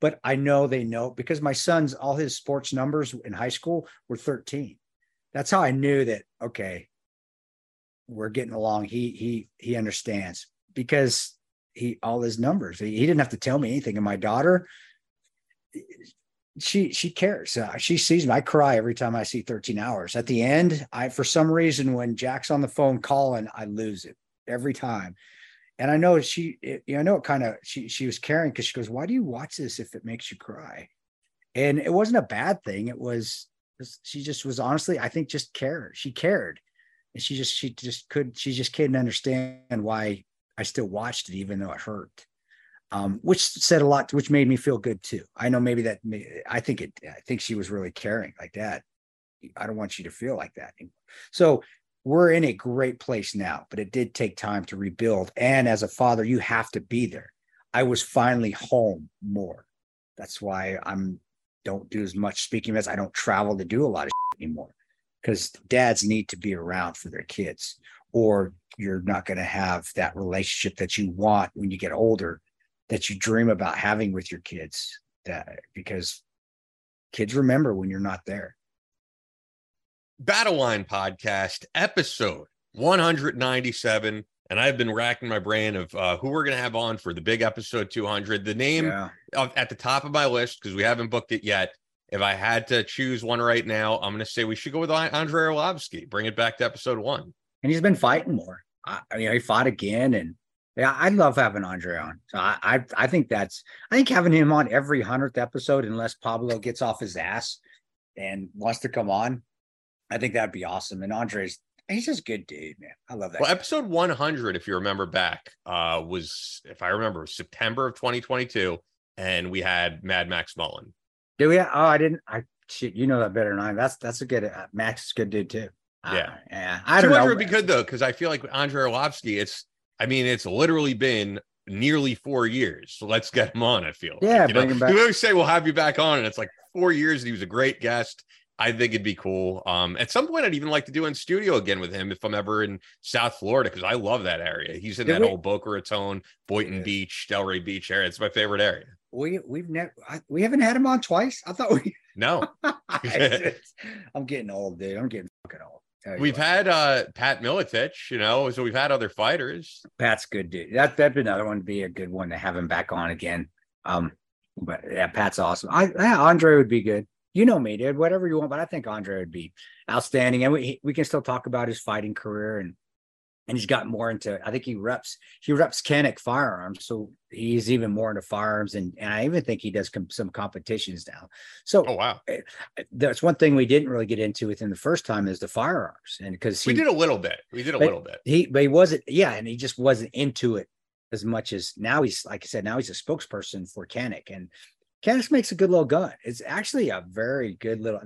but I know they know because my son's, all his sports numbers in high school were 13. That's how I knew that, okay, we're getting along. He understands because all his numbers, he didn't have to tell me anything. And my daughter, she cares. She sees me. I cry every time I see 13 Hours. At the end, for some reason, when Jack's on the phone calling, I lose it every time. And I know she was caring because she goes, why do you watch this if it makes you cry? And it wasn't a bad thing. It was, she just was honestly, I think just cared. She cared. And she just couldn't understand why I still watched it, even though it hurt. Which said a lot, which made me feel good too. I know maybe that, I think she was really caring like that. I don't want you to feel like that anymore. So we're in a great place now, but it did take time to rebuild. And as a father, you have to be there. I was finally home more. That's why don't do as much speaking as I don't travel to do a lot of shit anymore, because dads need to be around for their kids, or you're not going to have that relationship that you want when you get older, that you dream about having with your kids, because kids remember when you're not there. Battle Line Podcast, episode 197. And I've been racking my brain of who we're going to have on for the big episode 200. The name at the top of my list, because we haven't booked it yet. If I had to choose one right now, I'm going to say we should go with Andrei Arlovski. Bring it back to episode one. And he's been fighting more. He fought again. And yeah, I love having Andrei on. So I think having him on every 100th episode, unless Pablo gets off his ass and wants to come on, I think that'd be awesome. And Andrei's, he's just a good dude, man. I love that. Well, episode 100, if you remember back, was, if I remember, September of 2022, and we had Mad Max Mullen. Do we? Oh, I didn't. Shit, you know that better than I. That's a good Max is a good dude too. Yeah, yeah. I don't know. 200 would be good though, because I feel like Andrei Arlovski, it's literally been nearly 4 years. So let's get him on, I feel. Yeah, like, bring him back. You always say we'll have you back on, and it's like 4 years, and he was a great guest. I think it'd be cool. At some point, I'd even like to do in studio again with him if I'm ever in South Florida, because I love that area. He's in that old Boca Raton, Boynton Beach, Delray Beach area. It's my favorite area. We haven't had him on twice. I thought we no. I'm getting old, dude. I'm getting fucking old. We've had Pat Miletich, so we've had other fighters. Pat's good, dude. That'd be another one. Be a good one to have him back on again. But yeah, Pat's awesome. Andrei would be good. You know me, dude, whatever you want, but I think Andrei would be outstanding. And we can still talk about his fighting career, and he's got more into it. I think he reps Canik firearms, so he's even more into firearms, and I even think he does some competitions now. So wow, that's one thing we didn't really get into within the first time is the firearms, and because we did a little bit. He wasn't, and he just wasn't into it as much as now. He's, like I said, now he's a spokesperson for Canik, and Canik makes a good little gun. It's actually a very good little.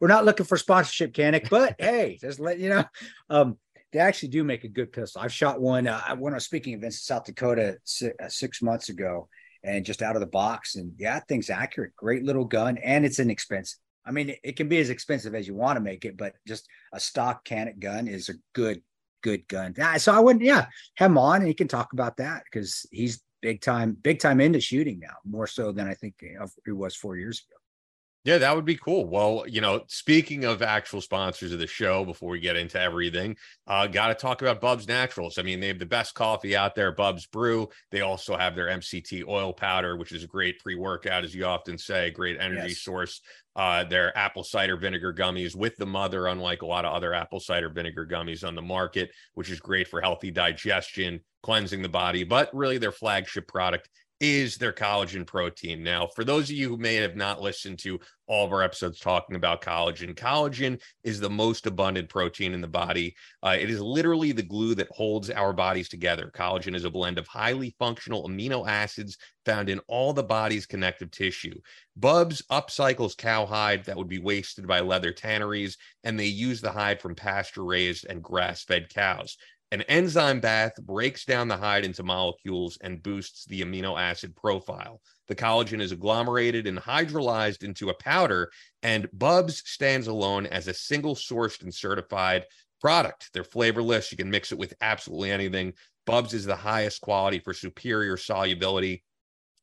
We're not looking for sponsorship, Canik, but hey, just let you know, they actually do make a good pistol. I've shot one. When I was speaking events in South Dakota 6 months ago, and just out of the box, and yeah, that thing's accurate. Great little gun, and it's inexpensive. I mean, it can be as expensive as you want to make it, but just a stock Canik gun is a good gun. So I wouldn't, have him on, and he can talk about that because he's big time into shooting now, more so than I think it was 4 years ago. Yeah, that would be cool. Well, speaking of actual sponsors of the show, before we get into everything, got to talk about Bub's Naturals. I mean, they have the best coffee out there, Bub's Brew. They also have their MCT oil powder, which is a great pre-workout, as you often say, great energy source. Their apple cider vinegar gummies with the mother, unlike a lot of other apple cider vinegar gummies on the market, which is great for healthy digestion, cleansing the body. But really, their flagship product is their collagen protein. Now, for those of you who may have not listened to all of our episodes talking about collagen, collagen is the most abundant protein in the body. It is literally the glue that holds our bodies together. Collagen is a blend of highly functional amino acids found in all the body's connective tissue. Bubs upcycles cowhide that would be wasted by leather tanneries, and they use the hide from pasture-raised and grass-fed cows. An enzyme bath breaks down the hide into molecules and boosts the amino acid profile. The collagen is agglomerated and hydrolyzed into a powder, and Bubs stands alone as a single-sourced and certified product. They're flavorless. You can mix it with absolutely anything. Bubs is the highest quality for superior solubility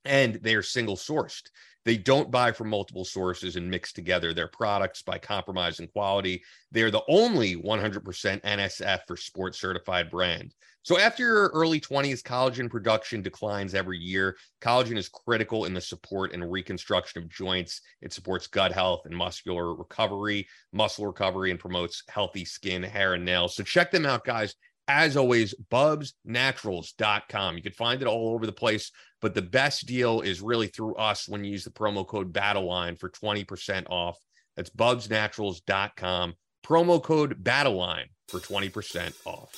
and they are single sourced. They don't buy from multiple sources and mix together their products by compromising quality. They're the only 100% NSF for sport certified brand. So after your early 20s, collagen production declines every year. Collagen is critical in the support and reconstruction of joints. It supports gut health and muscular recovery, muscle recovery, and promotes healthy skin, hair, and nails. So check them out, guys. As always, bubsnaturals.com. You can find it all over the place, but the best deal is really through us when you use the promo code BATTLELINE for 20% off. That's bubsnaturals.com. Promo code BATTLELINE for 20% off.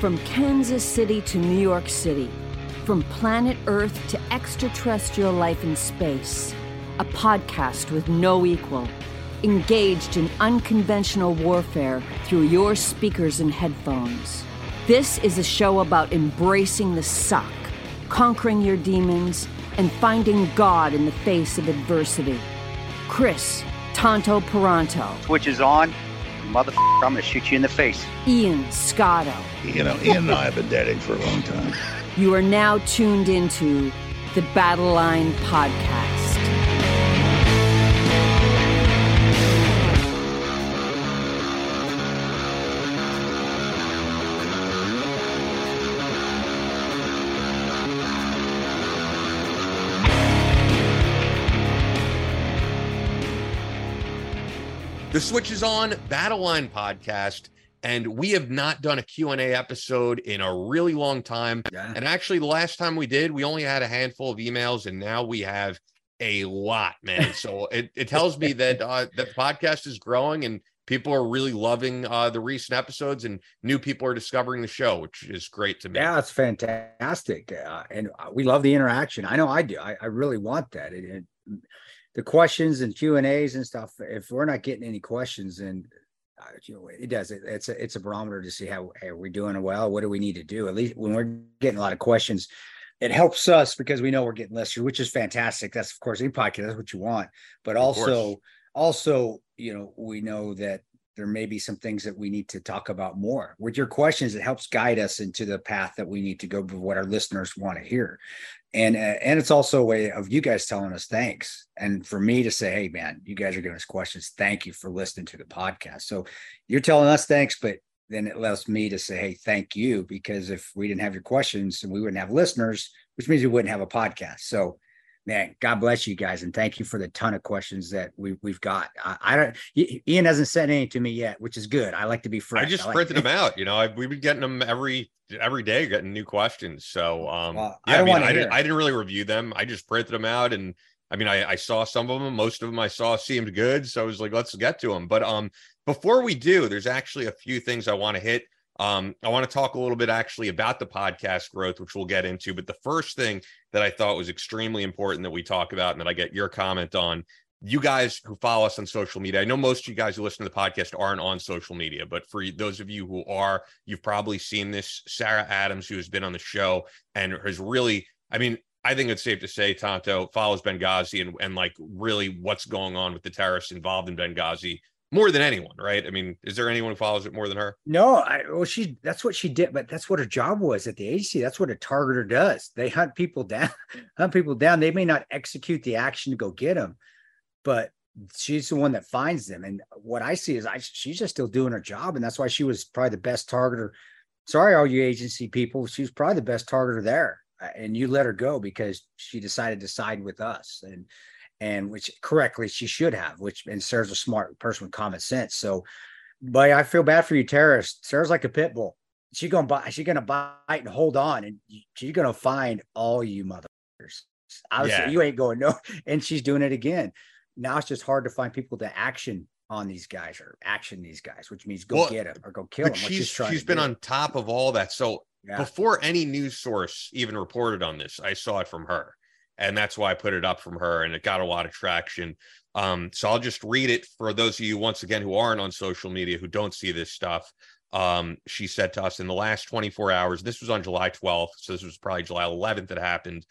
From Kansas City to New York City, from planet Earth to extraterrestrial life in space, a podcast with no equal, engaged in unconventional warfare through your speakers and headphones. This is a show about embracing the suck, conquering your demons, and finding God in the face of adversity. Chris, Tonto Peranto. Switch is on. Motherfucker, I'm gonna shoot you in the face. Ian Scotto. You know, Ian and I have been dating for a long time. You are now tuned into the Battle Line Podcast. The switch is on, Battle Line Podcast, and we have not done a Q&A episode in a really long time. Yeah. And actually, the last time we did, we only had a handful of emails, and now we have a lot, man. So it tells me that the podcast is growing, and people are really loving the recent episodes, and new people are discovering the show, which is great to me. Yeah, it's fantastic, and we love the interaction. I know I do. I really want that. The questions and Q&As and stuff, if we're not getting any questions, then you know, it's a barometer to see how are we doing well, what do we need to do? At least when we're getting a lot of questions, it helps us because we know we're getting listeners, which is fantastic. That's, of course, any podcast, that's what you want. But also, you know, we know that there may be some things that we need to talk about more. With your questions, it helps guide us into the path that we need to go, what our listeners want to hear. And it's also a way of you guys telling us thanks. And for me to say, hey, man, you guys are giving us questions. Thank you for listening to the podcast. So you're telling us thanks, but then it allows me to say, hey, thank you, because if we didn't have your questions and we wouldn't have listeners, which means we wouldn't have a podcast. So, man, God bless you guys. And thank you for the ton of questions that we've got. I don't, Ian hasn't sent any to me yet, which is good. I like to be fresh. I just printed them out. You know, we've been getting them every day, getting new questions. So I didn't really review them. I just printed them out, and I mean, I saw some of them, most of them I saw seemed good, so I was like, let's get to them. But before we do, there's actually a few things I want to hit. I want to talk a little bit actually about the podcast growth, which we'll get into, but the first thing that I thought was extremely important that we talk about and that I get your comment on, you guys who follow us on social media, I know most of you guys who listen to the podcast aren't on social media, but for those of you who are, you've probably seen this. Sarah Adams, who has been on the show and has really, I mean, I think it's safe to say, Tonto, follows Benghazi and like really what's going on with the terrorists involved in Benghazi more than anyone, right? I mean, is there anyone who follows it more than her? No, that's what she did, but that's what her job was at the agency. That's what a targeter does. They hunt people down, They may not execute the action to go get them, but she's the one that finds them. And what I see is she's just still doing her job. And that's why she was probably the best targeter. Sorry, all you agency people. She was probably the best targeter there. And you let her go because she decided to side with us. And which correctly she should have, and Sarah's a smart person with common sense. So, but I feel bad for you terrorists. Sarah's like a pit bull. She's gonna bite and hold on, and she's gonna find all you motherfuckers. Obviously, you ain't going no. And she's doing it again. Now it's just hard to find people to action on these guys or action these guys, which means go get them or go kill them. She's been on top of all that. So before any news source even reported on this, I saw it from her. And that's why I put it up from her, and it got a lot of traction. So I'll just read it for those of you, once again, who aren't on social media, who don't see this stuff. She said to us, in the last 24 hours, this was on July 12th, so this was probably July 11th that happened.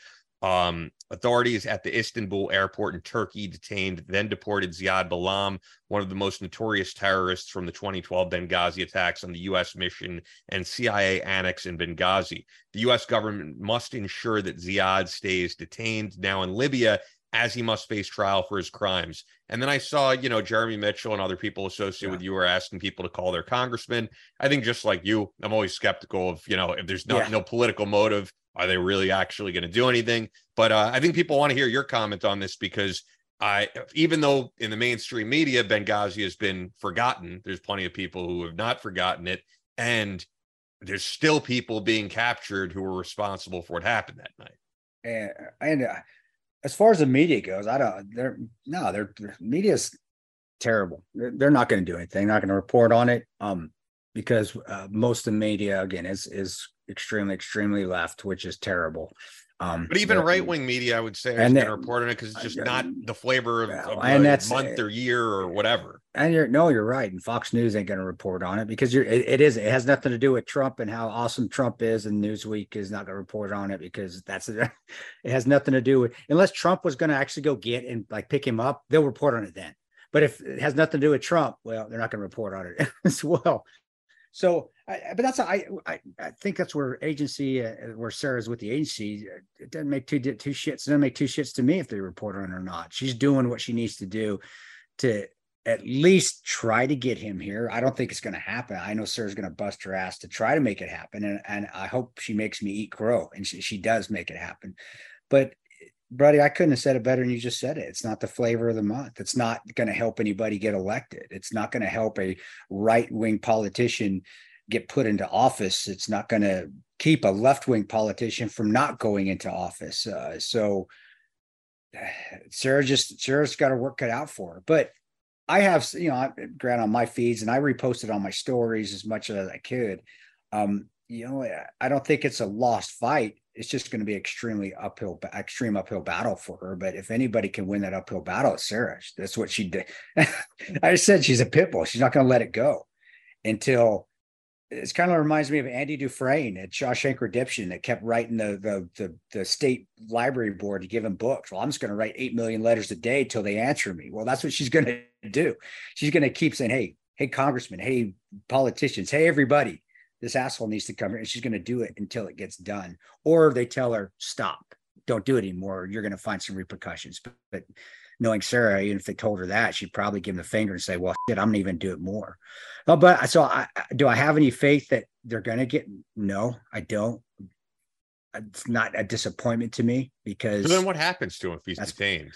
Authorities at the Istanbul airport in Turkey detained, then deported Ziad Balaam, one of the most notorious terrorists from the 2012 Benghazi attacks on the U.S. mission and CIA annex in Benghazi. The U.S. government must ensure that Ziad stays detained now in Libya, as he must face trial for his crimes. And then I saw, you know, Jeremy Mitchell and other people associated with you were asking people to call their congressman. I think just like you, I'm always skeptical of, you know, if there's no political motive, are they really actually going to do anything? But I think people want to hear your comment on this, because even though in the mainstream media, Benghazi has been forgotten, there's plenty of people who have not forgotten it. And there's still people being captured who were responsible for what happened that night. And as far as the media goes, their media's terrible. They're not going to do anything. They're not going to report on it. Because most of the media, again, is extremely, extremely left, which is terrible. But even right-wing media, I would say, is going to report on it, because it's just not the flavor of the month or year or whatever. And you're right. And Fox News ain't going to report on it, because it has nothing to do with Trump and how awesome Trump is. And Newsweek is not going to report on it, because it has nothing to do with, unless Trump was going to actually go get and like pick him up, they'll report on it then. But if it has nothing to do with Trump, well, they're not going to report on it as well. So, but that's I think that's where agency, where Sarah's with the agency, it doesn't make two shits. It doesn't make two shits to me if they report on her or not. She's doing what she needs to do to at least try to get him here. I don't think it's going to happen. I know Sarah's going to bust her ass to try to make it happen, and I hope she makes me eat crow, and she does make it happen. But, buddy, I couldn't have said it better than you just said it. It's not the flavor of the month. It's not going to help anybody get elected. It's not going to help a right-wing politician get put into office. It's not going to keep a left-wing politician from not going into office. Sarah's got to work it out for her. But I have, you know, Grant on my feeds, and I reposted on my stories as much as I could. You know, I don't think it's a lost fight. It's just going to be extreme uphill battle for her. But if anybody can win that uphill battle, it's Sarah. That's what she did. I said, she's a pit bull. She's not going to let it go until it's kind of reminds me of Andy Dufresne at Shawshank Redemption that kept writing the state library board to give him books. Well, I'm just going to write 8 million letters a day till they answer me. Well, that's what she's going to do. She's going to keep saying, Hey, congressman, hey, politicians, hey, everybody. This asshole needs to come here, and she's going to do it until it gets done. Or they tell her, stop, don't do it anymore. You're going to find some repercussions. But knowing Sarah, even if they told her that, she'd probably give them the finger and say, well, shit, I'm going to even do it more. Do I have any faith that they're going to get? No, I don't. It's not a disappointment to me, because. So then what happens to him if he's detained?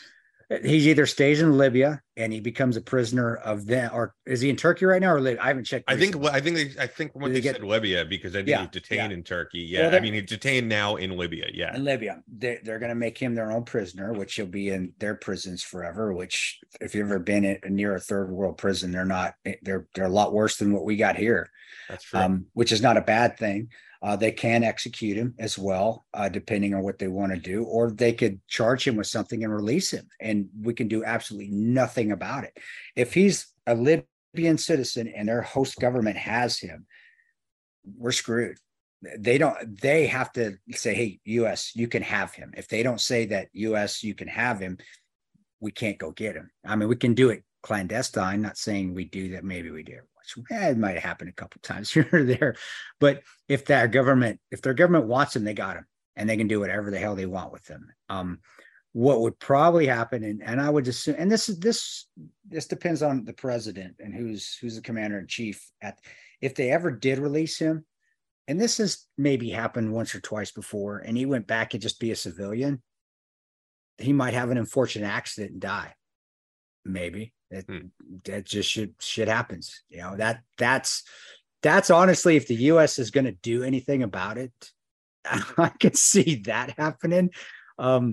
He either stays in Libya and he becomes a prisoner of them, or is he in Turkey right now? Or Libya? I haven't checked. I think when they said Libya, because I think he was detained in Turkey. Yeah, well, I mean, he's detained now in Libya. Yeah, in Libya, they're going to make him their own prisoner, which he'll be in their prisons forever. Which, if you've ever been near a third world prison, they're a lot worse than what we got here. That's true. Which is not a bad thing. They can execute him as well, depending on what they want to do, or they could charge him with something and release him, and we can do absolutely nothing about it. If he's a Libyan citizen and their host government has him, we're screwed. They have to say, hey, U.S., you can have him. If they don't say that, U.S., you can have him, we can't go get him. I mean, we can do it clandestine, not saying we do that. Maybe we do. It might happen a couple of times here or there, but if their government wants them, they got them, and they can do whatever the hell they want with them. What would probably happen, and I would assume, and this depends on the president and who's the commander in chief at. If they ever did release him, and this has maybe happened once or twice before, and he went back and just be a civilian, he might have an unfortunate accident and die. Maybe. That just shit happens, you know. That's honestly, if the U.S. is going to do anything about it, I could see that happening. And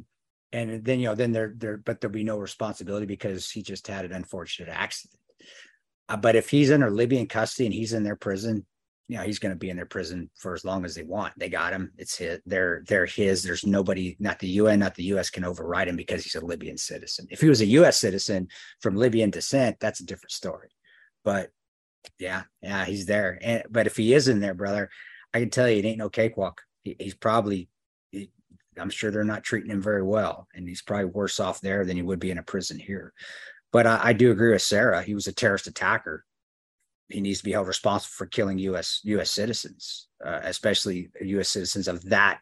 then, you know, then there'll be no responsibility because he just had an unfortunate accident. But if he's under Libyan custody and he's in their prison, you know, he's going to be in their prison for as long as they want. They got him. It's his, they're his. There's nobody, not the UN, not the US can override him because he's a Libyan citizen. If he was a US citizen from Libyan descent, that's a different story. But yeah, he's there. And, but if he is in there, brother, I can tell you, it ain't no cakewalk. He's probably, I'm sure they're not treating him very well. And he's probably worse off there than he would be in a prison here. But I do agree with Sarah. He was a terrorist attacker. He needs to be held responsible for killing U.S. citizens, especially U.S. citizens of that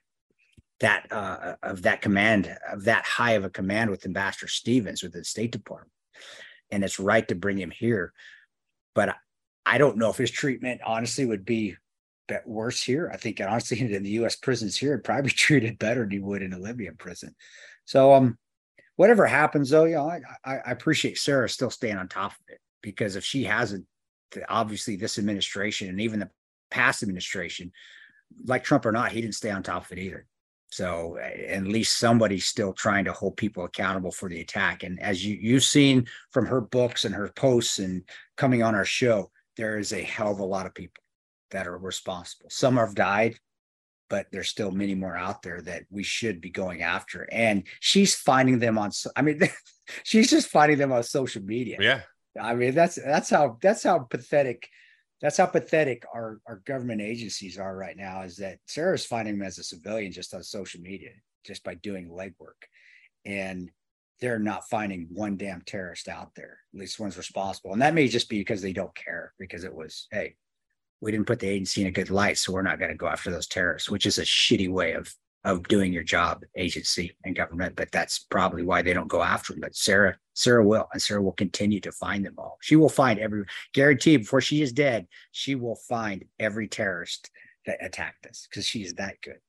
command, of that high of a command with Ambassador Stevens, with the State Department. And it's right to bring him here. But I don't know if his treatment, honestly, would be worse here. I think, honestly, in the U.S. prisons here, it'd probably be treated better than he would in a Libyan prison. So whatever happens, though, you know, I appreciate Sarah still staying on top of it, because if she hasn't, obviously this administration and even the past administration, like Trump or not, he didn't stay on top of it either. So at least somebody's still trying to hold people accountable for the attack. And as you've seen from her books and her posts and coming on our show, there is a hell of a lot of people that are responsible. Some have died, but there's still many more out there that we should be going after. And she's finding them on, I mean, she's just finding them on social media. Yeah. I mean, that's how pathetic our government agencies are right now, is that Sarah's finding them as a civilian just on social media, just by doing legwork. And they're not finding one damn terrorist out there, at least one's responsible. And that may just be because they don't care, because it was, hey, we didn't put the agency in a good light, so we're not going to go after those terrorists, which is a shitty way of doing your job, agency and government, but that's probably why they don't go after them. But Sarah will, and Sarah will continue to find them all. She will find every, guaranteed, before she is dead, she will find every terrorist that attacked us, because she is that good.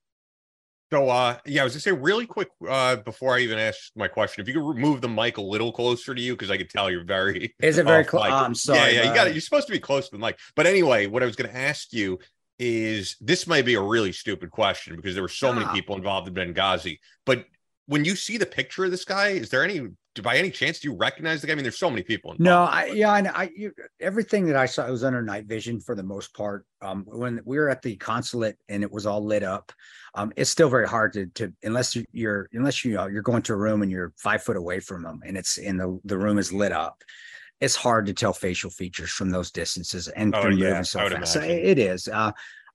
So, yeah, I was gonna say really quick, before I even ask my question, if you could move the mic a little closer to you, because I could tell you're very, is it very close? I'm sorry. Yeah, you got it. You're supposed to be close to the mic. But anyway, what I was going to ask you is, this might be a really stupid question because there were so many people involved in Benghazi, but when you see the picture of this guy, is there any, by any chance, do you recognize the guy? I mean, there's so many people involved. Everything that I saw, it was under night vision for the most part. When we were at the consulate and it was all lit up, it's still very hard to unless you're going to a room and you're 5 foot away from them and it's in the room is lit up. It's hard to tell facial features from those distances and from moving so fast. So it is.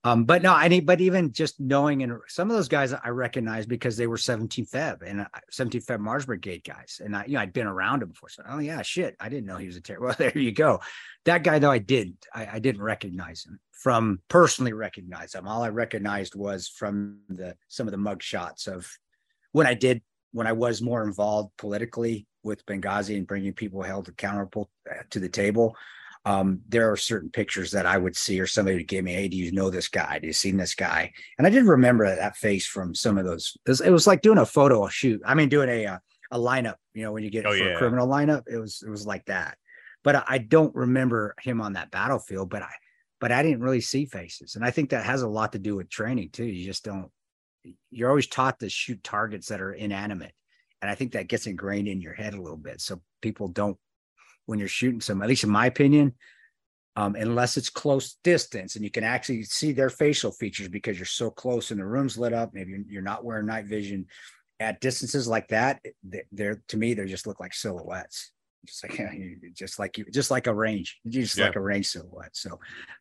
But even just knowing, and some of those guys I recognized because they were 17th Feb Mars Brigade guys. And I'd been around him before. So, oh yeah, shit, I didn't know he was a terrorist. Well, there you go. That guy though, I didn't recognize him from personally recognize him. All I recognized was from some of the mug shots of when I was more involved politically with Benghazi and bringing people held accountable to the table. There are certain pictures that I would see, or somebody would give me, hey, do you know this guy? Do you seen this guy? And I did remember that face from some of those. It was like doing a photo shoot. I mean, doing a lineup, you know, when you get a criminal lineup, it was like that. But I don't remember him on that battlefield, but I didn't really see faces. And I think that has a lot to do with training too. You're always taught to shoot targets that are inanimate. And I think that gets ingrained in your head a little bit. So people don't, when you're shooting some, at least in my opinion, unless it's close distance and you can actually see their facial features because you're so close and the room's lit up, maybe you're not wearing night vision, at distances like that, to me they just look like silhouettes, like a range silhouette. So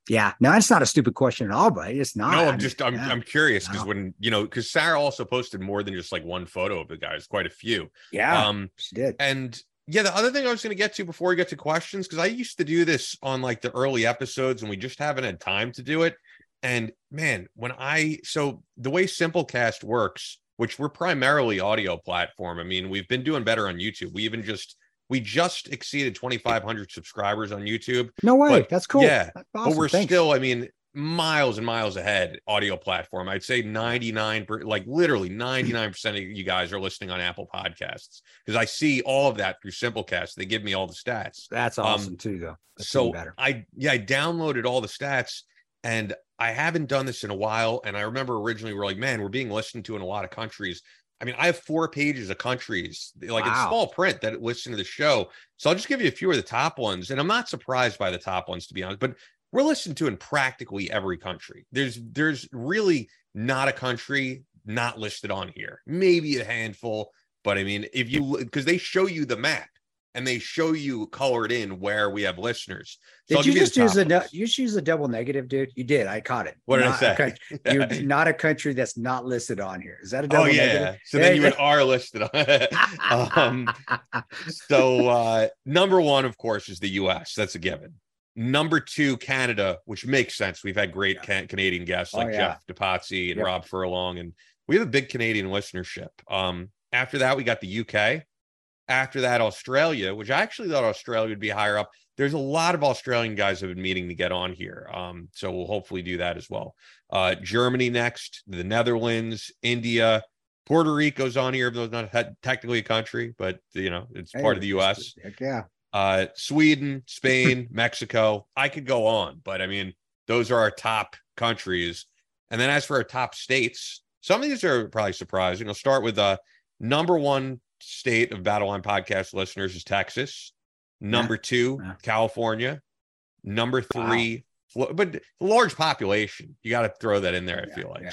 yeah, no, it's not a stupid question at all, but it's not. No, I'm curious because because Sarah also posted more than just like one photo of the guys, quite a few. Yeah, she did. And yeah, the other thing I was going to get to before we get to questions, because I used to do this on like the early episodes and we just haven't had time to do it. And man, so the way Simplecast works, which we're primarily audio platform. I mean, we've been doing better on YouTube. We just exceeded 2,500 subscribers on YouTube. No way. That's cool. Yeah. That's awesome. But we're still, I mean, miles and miles ahead audio platform. I'd say 99% of you guys are listening on Apple Podcasts, because I see all of that through Simplecast. They give me all the stats. That's awesome too, though. That's so better. I downloaded all the stats, and I haven't done this in a while. And I remember originally we're like, man, we're being listened to in a lot of countries. I mean, I have 4 pages of countries, like in small print, that listen to the show. So I'll just give you a few of the top ones, and I'm not surprised by the top ones, to be honest. But we're listened to in practically every country. There's really not a country not listed on here. Maybe a handful, but I mean, if you, because they show you the map and they show you colored in where we have listeners. So did you just use the double negative, dude? You did. I caught it. What did I say? You're not a country that's not listed on here. Is that a double negative? So then you would are listed on it. So number one, of course, is the U.S. That's a given. Number two, Canada, which makes sense. We've had great Canadian guests like Jeff DePazzi and Rob Furlong, and we have a big Canadian listenership. After that, we got the UK. After that, Australia, which I actually thought Australia would be higher up. There's a lot of Australian guys have been meaning to get on here. So we'll hopefully do that as well. Germany next, the Netherlands, India, Puerto Rico's on here, though it's not technically a country, but, you know, it's part of the U.S. Yeah. Sweden, Spain, Mexico. I could go on, but I mean, those are our top countries. And then as for our top states, some of these are probably surprising. I'll start with number one state of Battle Line podcast listeners is Texas. Number two, California. Number three, but large population. You got to throw that in there, I feel like.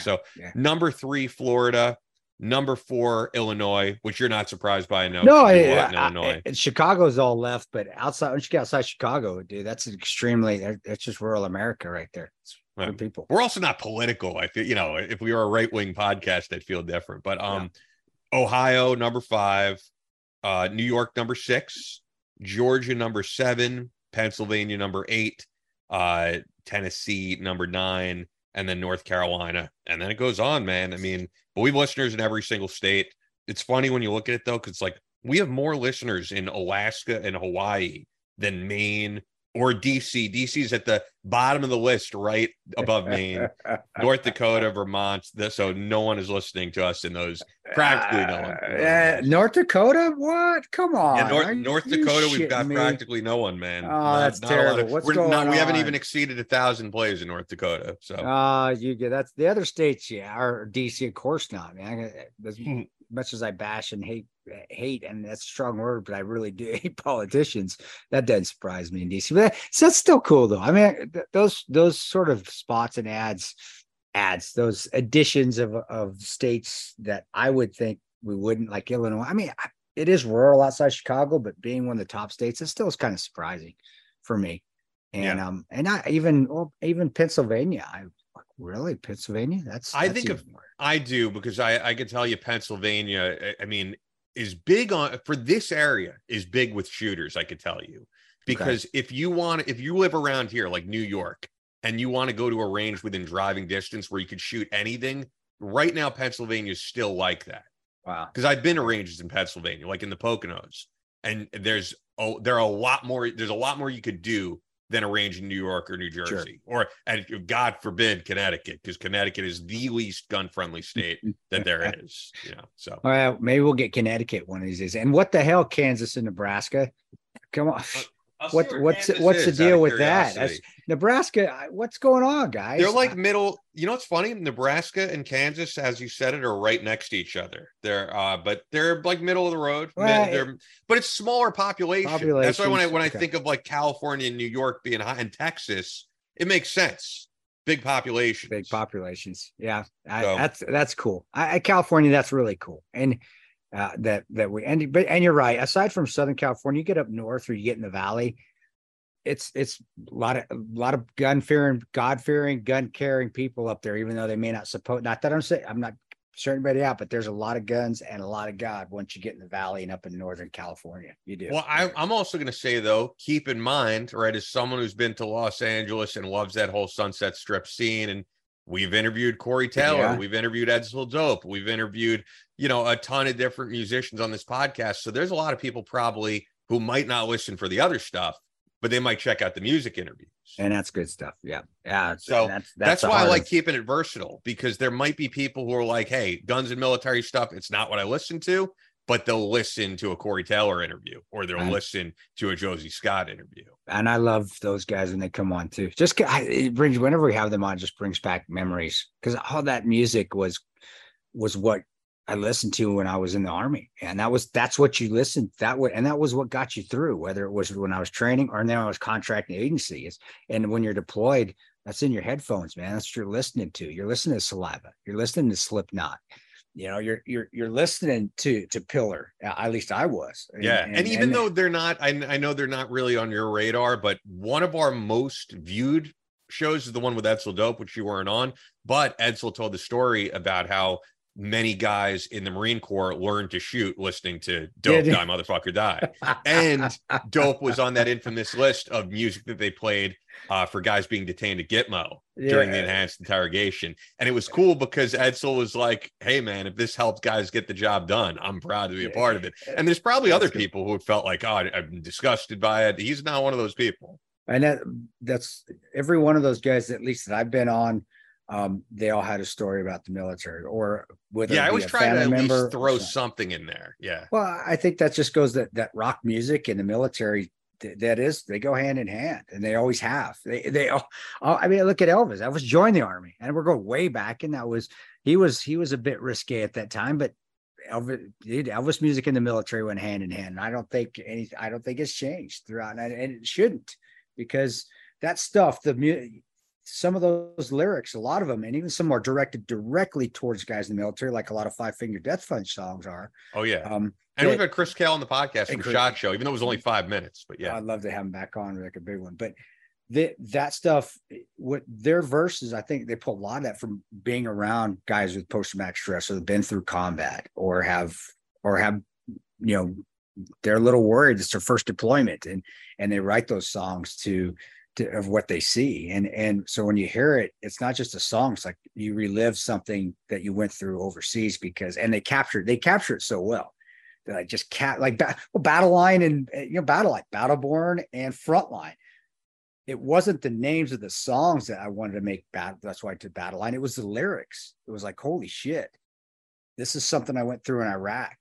Number three, Florida. Number four, Illinois, which you're not surprised by. Illinois. Chicago's all left, but once you get outside Chicago, dude, that's that's just rural America right there. It's for people. We're also not political. I feel, you know, if we were a right-wing podcast, I'd feel different. But Ohio, number five, New York, number six, Georgia, number seven, Pennsylvania, number eight, Tennessee, number nine, and then North Carolina. And then it goes on, man. I mean, but we have listeners in every single state. It's funny when you look at it, though, because it's like we have more listeners in Alaska and Hawaii than Maine or DC. DC's at the bottom of the list, right above Maine, North Dakota, Vermont. So no one is listening to us in those. Practically no one. North Dakota? What? Come on. Yeah, North Dakota, we've got practically no one, man. Oh, that's terrible. We haven't even exceeded 1,000 plays in North Dakota. So that's the other states, or DC, of course not, man. As much as I bash and hate, and that's a strong word, but I really do hate politicians. That doesn't surprise me in DC. But that's still cool, though. I mean, those sort of spots and ads, those additions of states that I would think we wouldn't, like Illinois. I mean, it is rural outside Chicago, but being one of the top states, it still is kind of surprising for me. And and I even Pennsylvania. Really, Pennsylvania? I do, because I can tell you Pennsylvania, I mean, is big on, for this area, is big with shooters, I could tell you. Because if you live around here, like New York, and you want to go to a range within driving distance where you could shoot anything, right now Pennsylvania is still like that. Wow. Because I've been to ranges in Pennsylvania, like in the Poconos, and there's a lot more you could do than a range in New York or New Jersey, or God forbid, Connecticut, because Connecticut is the least gun-friendly state that there is. You know, so well, maybe we'll get Connecticut one of these days. And what the hell, Kansas and Nebraska? Come on, what's the deal with that? That's, Nebraska, what's going on, guys? They're like middle. You know what's funny? Nebraska and Kansas, as you said it, are right next to each other. They're but they're like middle of the road. Well, but it's smaller population. That's why when I think of like California and New York being high, and Texas, it makes sense. Big populations. Yeah, that's cool. California, that's really cool. And you're right. Aside from Southern California, you get up north or you get in the valley, it's a lot of God fearing, gun carrying people up there, even though they may not support. Not that I'm not shutting anybody out, but there's a lot of guns and a lot of God once you get in the valley and up in Northern California. You do. Well, I'm also going to say, though, keep in mind, right, as someone who's been to Los Angeles and loves that whole Sunset Strip scene, and we've interviewed Corey Taylor. Yeah. We've interviewed Edsel Dope. We've interviewed, you know, a ton of different musicians on this podcast. So there's a lot of people probably who might not listen for the other stuff, but they might check out the music interviews. And that's good stuff. Yeah. Yeah. So that's why I like keeping it versatile, because there might be people who are like, hey, guns and military stuff, it's not what I listen to, but they'll listen to a Corey Taylor interview, or they'll listen to a Josie Scott interview. And I love those guys when they come on too. Whenever we have them on, it just brings back memories, because all that music was what I listened to when I was in the Army, and that's what you listened that way. And that was what got you through, whether it was when I was training or now I was contracting agencies. And when you're deployed, that's in your headphones, man. That's what you're listening to. You're listening to Saliva. You're listening to Slipknot. You know, you're listening to Pillar. At least I was. Yeah. And even though they're not, I know they're not really on your radar, but one of our most viewed shows is the one with Edsel Dope, which you weren't on, but Edsel told the story about how many guys in the Marine Corps learned to shoot listening to Dope, Die Motherfucker Die. And Dope was on that infamous list of music that they played for guys being detained at Gitmo during the enhanced interrogation. And it was cool because Edsel was like, hey man, if this helped guys get the job done, I'm proud to be a part of it. And there's probably other people who felt like, oh, I'm disgusted by it. He's not one of those people. And that's every one of those guys, at least that I've been on. They all had a story about the military or with I always try to at least throw something in there. Yeah. Well, I think that just goes that rock music and the military, they go hand in hand, and they always have. I mean, look at Elvis. Elvis joined the Army, and we're going way back, and he was a bit risque at that time, but Elvis music and the military went hand in hand. And I don't think it's changed throughout, and it shouldn't, because that stuff, some of those lyrics, a lot of them, and even some are directed directly towards guys in the military, like a lot of Five Finger Death Punch songs are. Oh, yeah. And we've had Chris Kale on the podcast from SHOT Show, even though it was only 5 minutes. But yeah, I'd love to have him back on, like a big one. But that stuff, what their verses, I think they pull a lot of that from being around guys with post-traumatic stress or have been through combat or have, you know, they're a little worried. It's their first deployment, and they write those songs of what they see, and so when you hear it, it's not just a song. It's like you relive something that you went through overseas, because they capture it so well. That I just Battle Line, and Battleborn and Frontline. It wasn't the names of the songs that I wanted to make battle. That's why I did Battle Line. It was the lyrics. It was like, holy shit, this is something I went through in Iraq.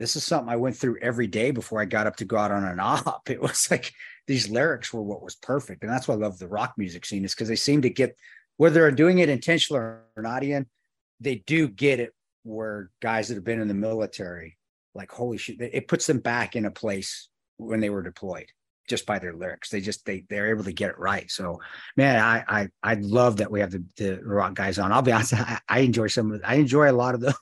This is something I went through every day before I got up to go out on an op. It was like these lyrics were what was perfect. And that's why I love the rock music scene, is because they seem to get, whether they're doing it intentional or not, Ian, they do get it, where guys that have been in the military, like, holy shit, it puts them back in a place when they were deployed just by their lyrics. They're able to get it right. So, man, I love that we have the rock guys on. I'll be honest, I enjoy I enjoy a lot of those,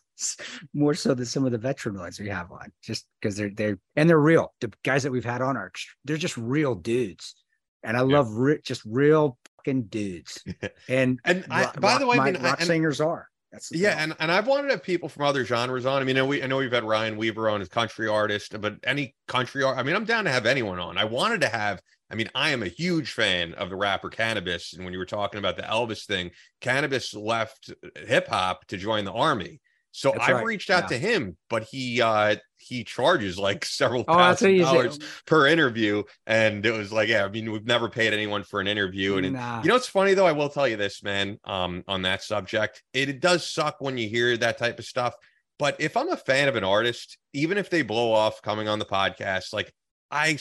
more so than some of the veteran ones we have on, just because they're real. The guys that we've had on they're just real dudes, and I love just real fucking dudes. Singers are. That's and I've wanted to have people from other genres on. I mean, I know we've had Ryan Weaver on, as country artist, but any country art. I mean, I'm down to have anyone on. I wanted to have. I mean, I am a huge fan of the rapper Cannabis, and when you were talking about the Elvis thing, Cannabis left hip hop to join the Army. So I've reached out to him, but he charges like several $1,000 per interview. And it was like, I mean, we've never paid anyone for an interview. And you know, it's funny though. I will tell you this, man, on that subject, it does suck when you hear that type of stuff. But if I'm a fan of an artist, even if they blow off coming on the podcast, like I'm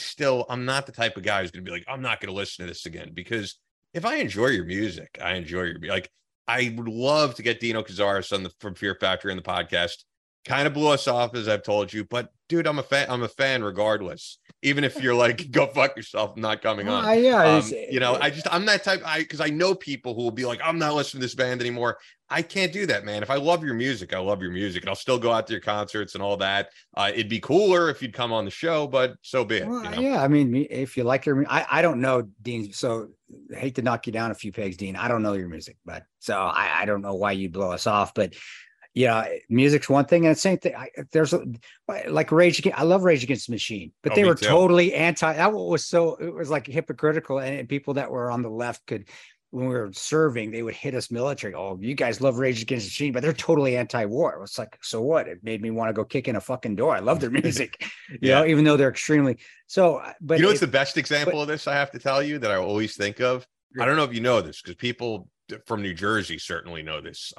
not the type of guy who's going to be like, I'm not going to listen to this again, because if I enjoy your music, I enjoy your music. I would love to get Dino Cazares from Fear Factory in the podcast. Kind of blew us off, as I've told you, but dude, I'm a fan regardless. Even if you're like, go fuck yourself, I'm not coming on. I'm that type. Because I know people who will be like, I'm not listening to this band anymore. I can't do that, man. If I love your music, I love your music, and I'll still go out to your concerts and all that. It'd be cooler if you'd come on the show, but so be it. Well, I mean, if you like your, I don't know, Dean. So I hate to knock you down a few pegs, Dean. I don't know your music, but so I don't know why you blow us off, but. Yeah, music's one thing, and the same thing. There's Rage Against. I love Rage Against the Machine, but they were totally anti. That was so, it was like hypocritical, and people that were on the left could, when we were serving, they would hit us military. Oh, you guys love Rage Against the Machine, but they're totally anti-war. It was like, so what? It made me want to go kick in a fucking door. I love their music, you know, even though they're extremely so. But you know, it's the best example of this. I have to tell you that I always think of. I don't know if you know this, because people from New Jersey certainly know this.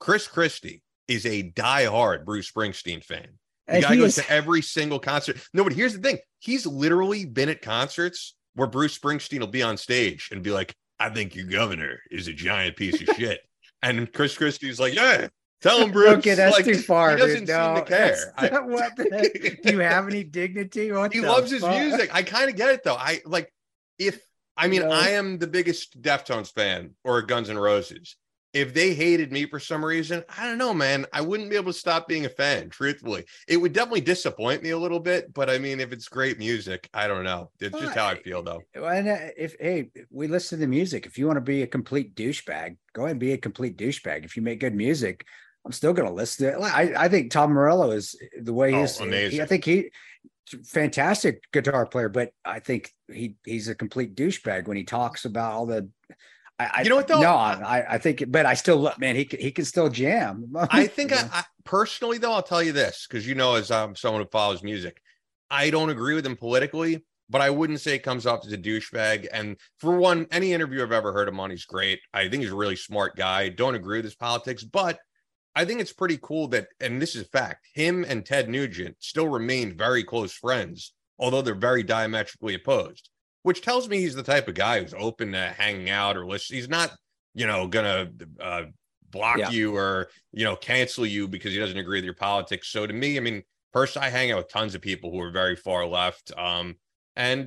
Chris Christie is a diehard Bruce Springsteen fan. The guy goes to every single concert. No, but here's the thing. He's literally been at concerts where Bruce Springsteen will be on stage and be like, I think your governor is a giant piece of shit. And Chris Christie's like, yeah, Tell him, Bruce. Okay, that's like, too far. He doesn't seem to care. Do you have any dignity? He loves his music. I kind of get it though. I am the biggest Deftones fan or Guns N' Roses. If they hated me for some reason, I don't know, man. I wouldn't be able to stop being a fan, truthfully. It would definitely disappoint me a little bit, but I mean, if it's great music, I don't know. It's just how I feel, though. And if we listen to music. If you want to be a complete douchebag, go ahead and be a complete douchebag. If you make good music, I'm still going to listen to it. I think Tom Morello is the way he's amazing. I think he's a fantastic guitar player, but I think he's a complete douchebag when he talks about all the. I still love, man. He can still jam. I think I personally, though, I'll tell you this, because as I'm someone who follows music, I don't agree with him politically, but I wouldn't say it comes off as a douchebag. And for one, any interview I've ever heard him on, he's great. I think he's a really smart guy. Don't agree with his politics, but I think it's pretty cool that, and this is a fact, him and Ted Nugent still remain very close friends, although they're very diametrically opposed. Which tells me he's the type of guy who's open to hanging out or listen. He's not, gonna block you or, cancel you because he doesn't agree with your politics. So to me, I mean, personally, I hang out with tons of people who are very far left. And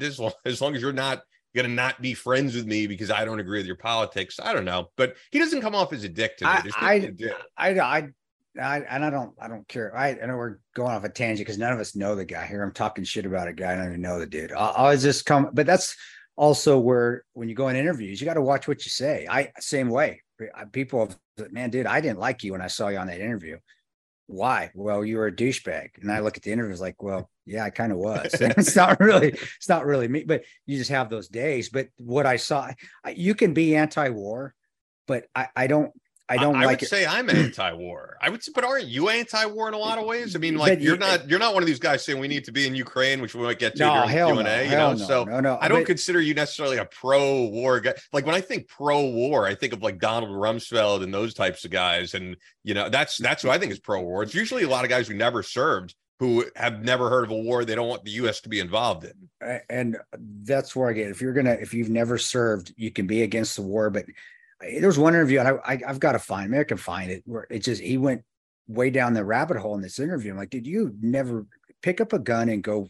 as long as you're not going to not be friends with me because I don't agree with your politics, I don't know. But he doesn't come off as a dick to me. I don't care. I know we're going off a tangent because none of us know the guy here. I'm talking shit about a guy. I don't even know the dude. I was just come, but that's also where when you go in interviews, you got to watch what you say. Same way. People have, man, dude, I didn't like you when I saw you on that interview. Why? Well, you were a douchebag. And I look at the interviews like, well, yeah, I kind of was. It's not really me. But you just have those days. But what I saw, you can be anti-war, but I would say I'm anti-war. I would say, but aren't you anti-war in a lot of ways? I mean, like you're not one of these guys saying we need to be in Ukraine, which we might get to during Q&A, I don't consider you necessarily a pro-war guy. Like when I think pro-war, I think of like Donald Rumsfeld and those types of guys, and that's who I think is pro-war. It's usually a lot of guys who never served, who have never heard of a war they don't want the U.S. to be involved in. And that's where I get. If you've never served, you can be against the war, but. There was one interview, and I've got to find it. I can find it. Where it just he went way down the rabbit hole in this interview. I'm like, dude, you never pick up a gun and go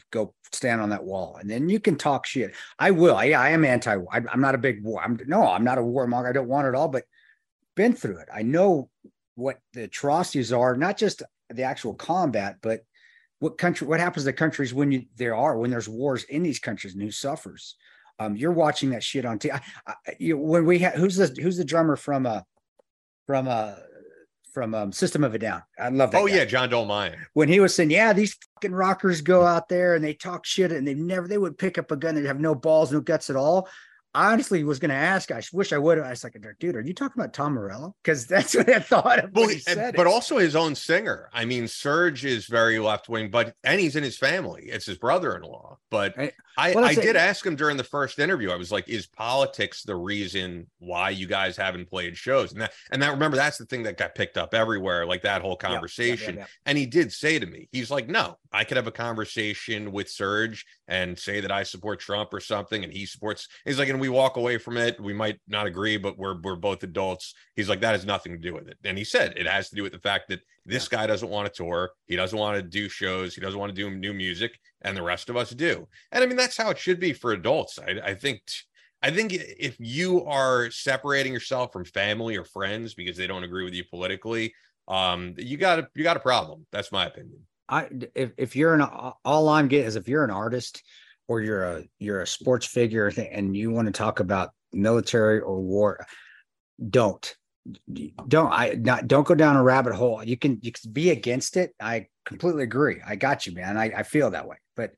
stand on that wall, and then you can talk shit. I will. I am anti-war. I'm not a big war. I'm not a warmonger. I don't want it all, but been through it. I know what the atrocities are, not just the actual combat, but what happens to countries when there's wars in these countries and who suffers. You're watching that shit on TV. Who's the drummer from System of a Down? I love that. Oh guy. Yeah, John Dolmayan. When he was saying, yeah, these fucking rockers go out there and they talk shit and they would pick up a gun. They have no balls, no guts at all. I honestly was going to ask. I wish I would. I was like, dude, are you talking about Tom Morello? Because that's what I thought of. Well, but also his own singer. I mean, Serge is very left wing, and he's in his family. It's his brother-in-law. But I did ask him during the first interview. I was like, is politics the reason why you guys haven't played shows? And remember, that's the thing that got picked up everywhere, like that whole conversation. Yeah. And he did say to me, he's like, no, I could have a conversation with Serge and say that I support Trump or something. And he's like, and we walk away from it. We might not agree, but we're both adults. He's like, that has nothing to do with it. And he said it has to do with the fact that this guy doesn't want to tour. He doesn't want to do shows. He doesn't want to do new music. And the rest of us do. And I mean, that's how it should be for adults. I think if you are separating yourself from family or friends because they don't agree with you politically, you got a problem. That's my opinion. If you're an artist, or you're a sports figure and you want to talk about military or war, don't go down a rabbit hole. You can be against it. I completely agree. I got you, man. I feel that way, but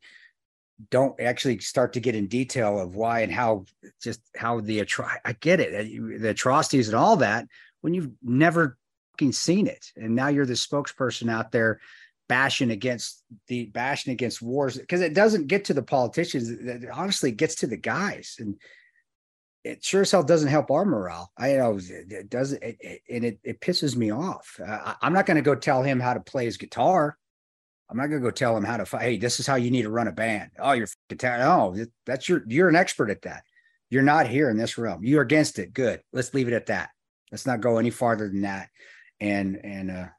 don't actually start to get in detail of why and how, just how I get it, the atrocities and all that, when you've never fucking seen it. And now you're the spokesperson out there bashing against wars, because it doesn't get to the politicians. It honestly gets to the guys, and it sure as hell doesn't help our morale. I know it doesn't, and it pisses me off. I'm not going to go tell him how to play his guitar. I'm not going to go tell him how to fight. Hey, this is how you need to run a band. Oh, you're fucking you're an expert at that. You're not here in this realm. You're against it. Good. Let's leave it at that. Let's not go any farther than that. And I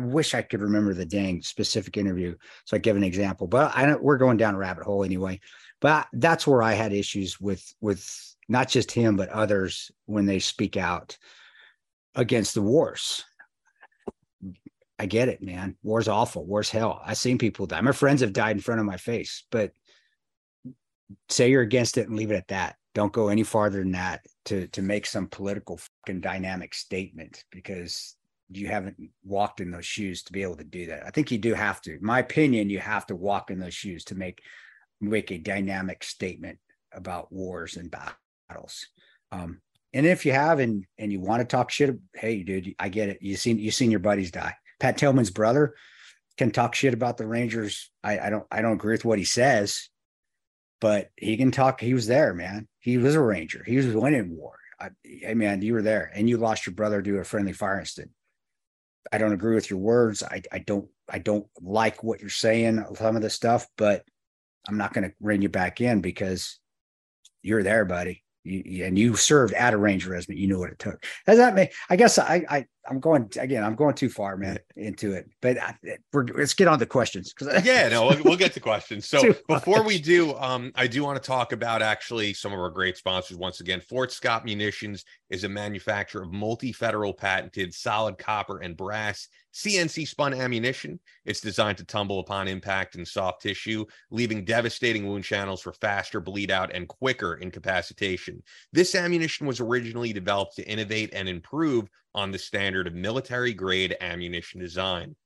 wish I could remember the dang specific interview, so I give an example. But I don't, we're going down a rabbit hole anyway. But that's where I had issues with not just him but others when they speak out against the wars. I get it, man. War's awful. War's hell. I've seen people die. My friends have died in front of my face. But say you're against it and leave it at that. Don't go any farther than that to make some political fucking dynamic statement, because you haven't walked in those shoes to be able to do that. I think you do have to. In my opinion, you have to walk in those shoes to make a dynamic statement about wars and battles. And if you have and you want to talk shit, hey, dude, I get it. You've seen your buddies die. Pat Tillman's brother can talk shit about the Rangers. I don't agree with what he says, but he can talk. He was there, man. He was a Ranger. He was winning war. Hey, man, you were there, and you lost your brother to a friendly fire incident. I don't agree with your words. I don't like what you're saying, some of the stuff, but I'm not going to rein you back in because you're there, buddy. And you served at a Ranger regiment. You knew what it took. Does that mean? I guess I'm going too far, man, into it. But let's get on the questions. We'll get to questions. So before we do, I do want to talk about actually some of our great sponsors. Once again, Fort Scott Munitions is a manufacturer of multi-federal patented solid copper and brass CNC spun ammunition. It's designed to tumble upon impact in soft tissue, leaving devastating wound channels for faster bleed out and quicker incapacitation. This ammunition was originally developed to innovate and improve on the standard of military grade ammunition design.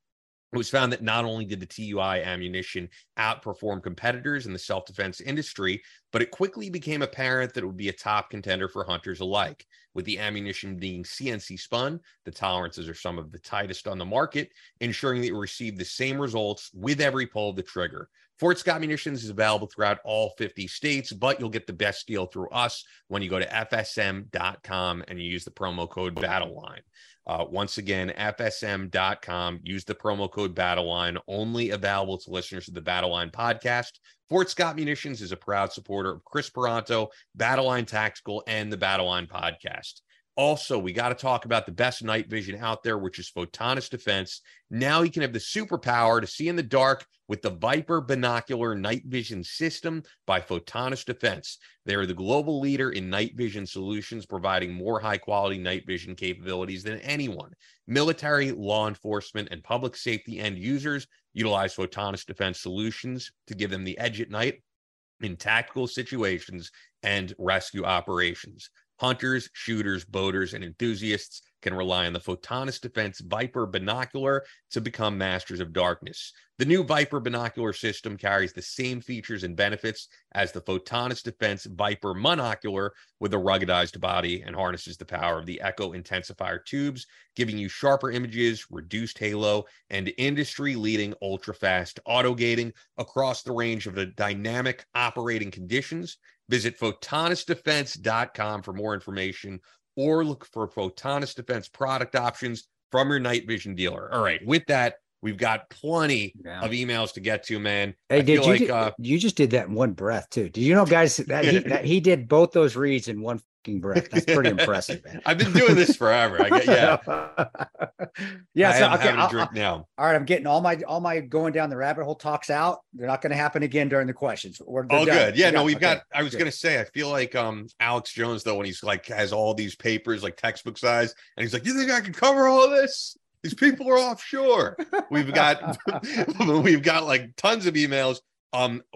It was found that not only did the TUI ammunition outperform competitors in the self-defense industry, but it quickly became apparent that it would be a top contender for hunters alike. With the ammunition being CNC spun, the tolerances are some of the tightest on the market, ensuring that you receive the same results with every pull of the trigger. Fort Scott Munitions is available throughout all 50 states, but you'll get the best deal through us when you go to FSM.com and you use the promo code BattleLine. Once again, FSM.com, use the promo code BattleLine, only available to listeners of the BattleLine podcast. Fort Scott Munitions is a proud supporter of Chris Peranto, BattleLine Tactical, and the BattleLine podcast. Also, we got to talk about the best night vision out there, which is Photonis Defense. Now you can have the superpower to see in the dark with the Viper Binocular Night Vision System by Photonis Defense. They are the global leader in night vision solutions, providing more high-quality night vision capabilities than anyone. Military, law enforcement, and public safety end users utilize Photonis Defense solutions to give them the edge at night in tactical situations and rescue operations. Hunters, shooters, boaters, and enthusiasts can rely on the Photonis Defense Viper Binocular to become masters of darkness. The new Viper Binocular system carries the same features and benefits as the Photonis Defense Viper Monocular with a ruggedized body, and harnesses the power of the Echo Intensifier tubes, giving you sharper images, reduced halo, and industry-leading ultra-fast auto-gating across the range of the dynamic operating conditions. Visit photonisdefense.com for more information, or look for Photonis Defense product options from your night vision dealer. All right. With that, we've got plenty of emails to get to, man. Hey, you just did that in one breath, too. Did you know, guys, that he did both those reads in one fucking breath? That's pretty impressive, man. I've been doing this forever. I'm having a drink now. All right, I'm getting all my going down the rabbit hole talks out. They're not going to happen again during the questions. We're all done. I was going to say, I feel like Alex Jones, though, when he's like has all these papers like textbook size, and he's like, "You think I can cover all this? These people are offshore." We've got like tons of emails.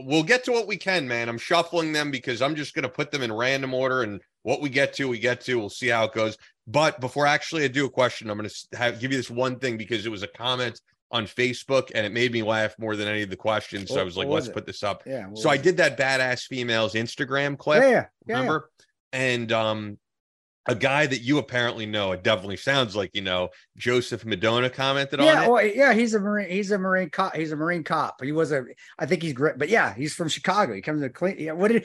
We'll get to what we can, man. I'm shuffling them because I'm just going to put them in random order, and what we get to, we'll see how it goes. But before I do a question, I'm going to give you this one thing because it was a comment on Facebook and it made me laugh more than any of the questions. So I was like, let's put this up. Yeah, so I did that Badass Females Instagram clip, remember? Yeah. And, a guy that you apparently know, it definitely sounds like you know, Joseph Madonna commented on it. He's a Marine cop. I think he's great, but yeah, he's from Chicago. He comes to clean. Yeah, and the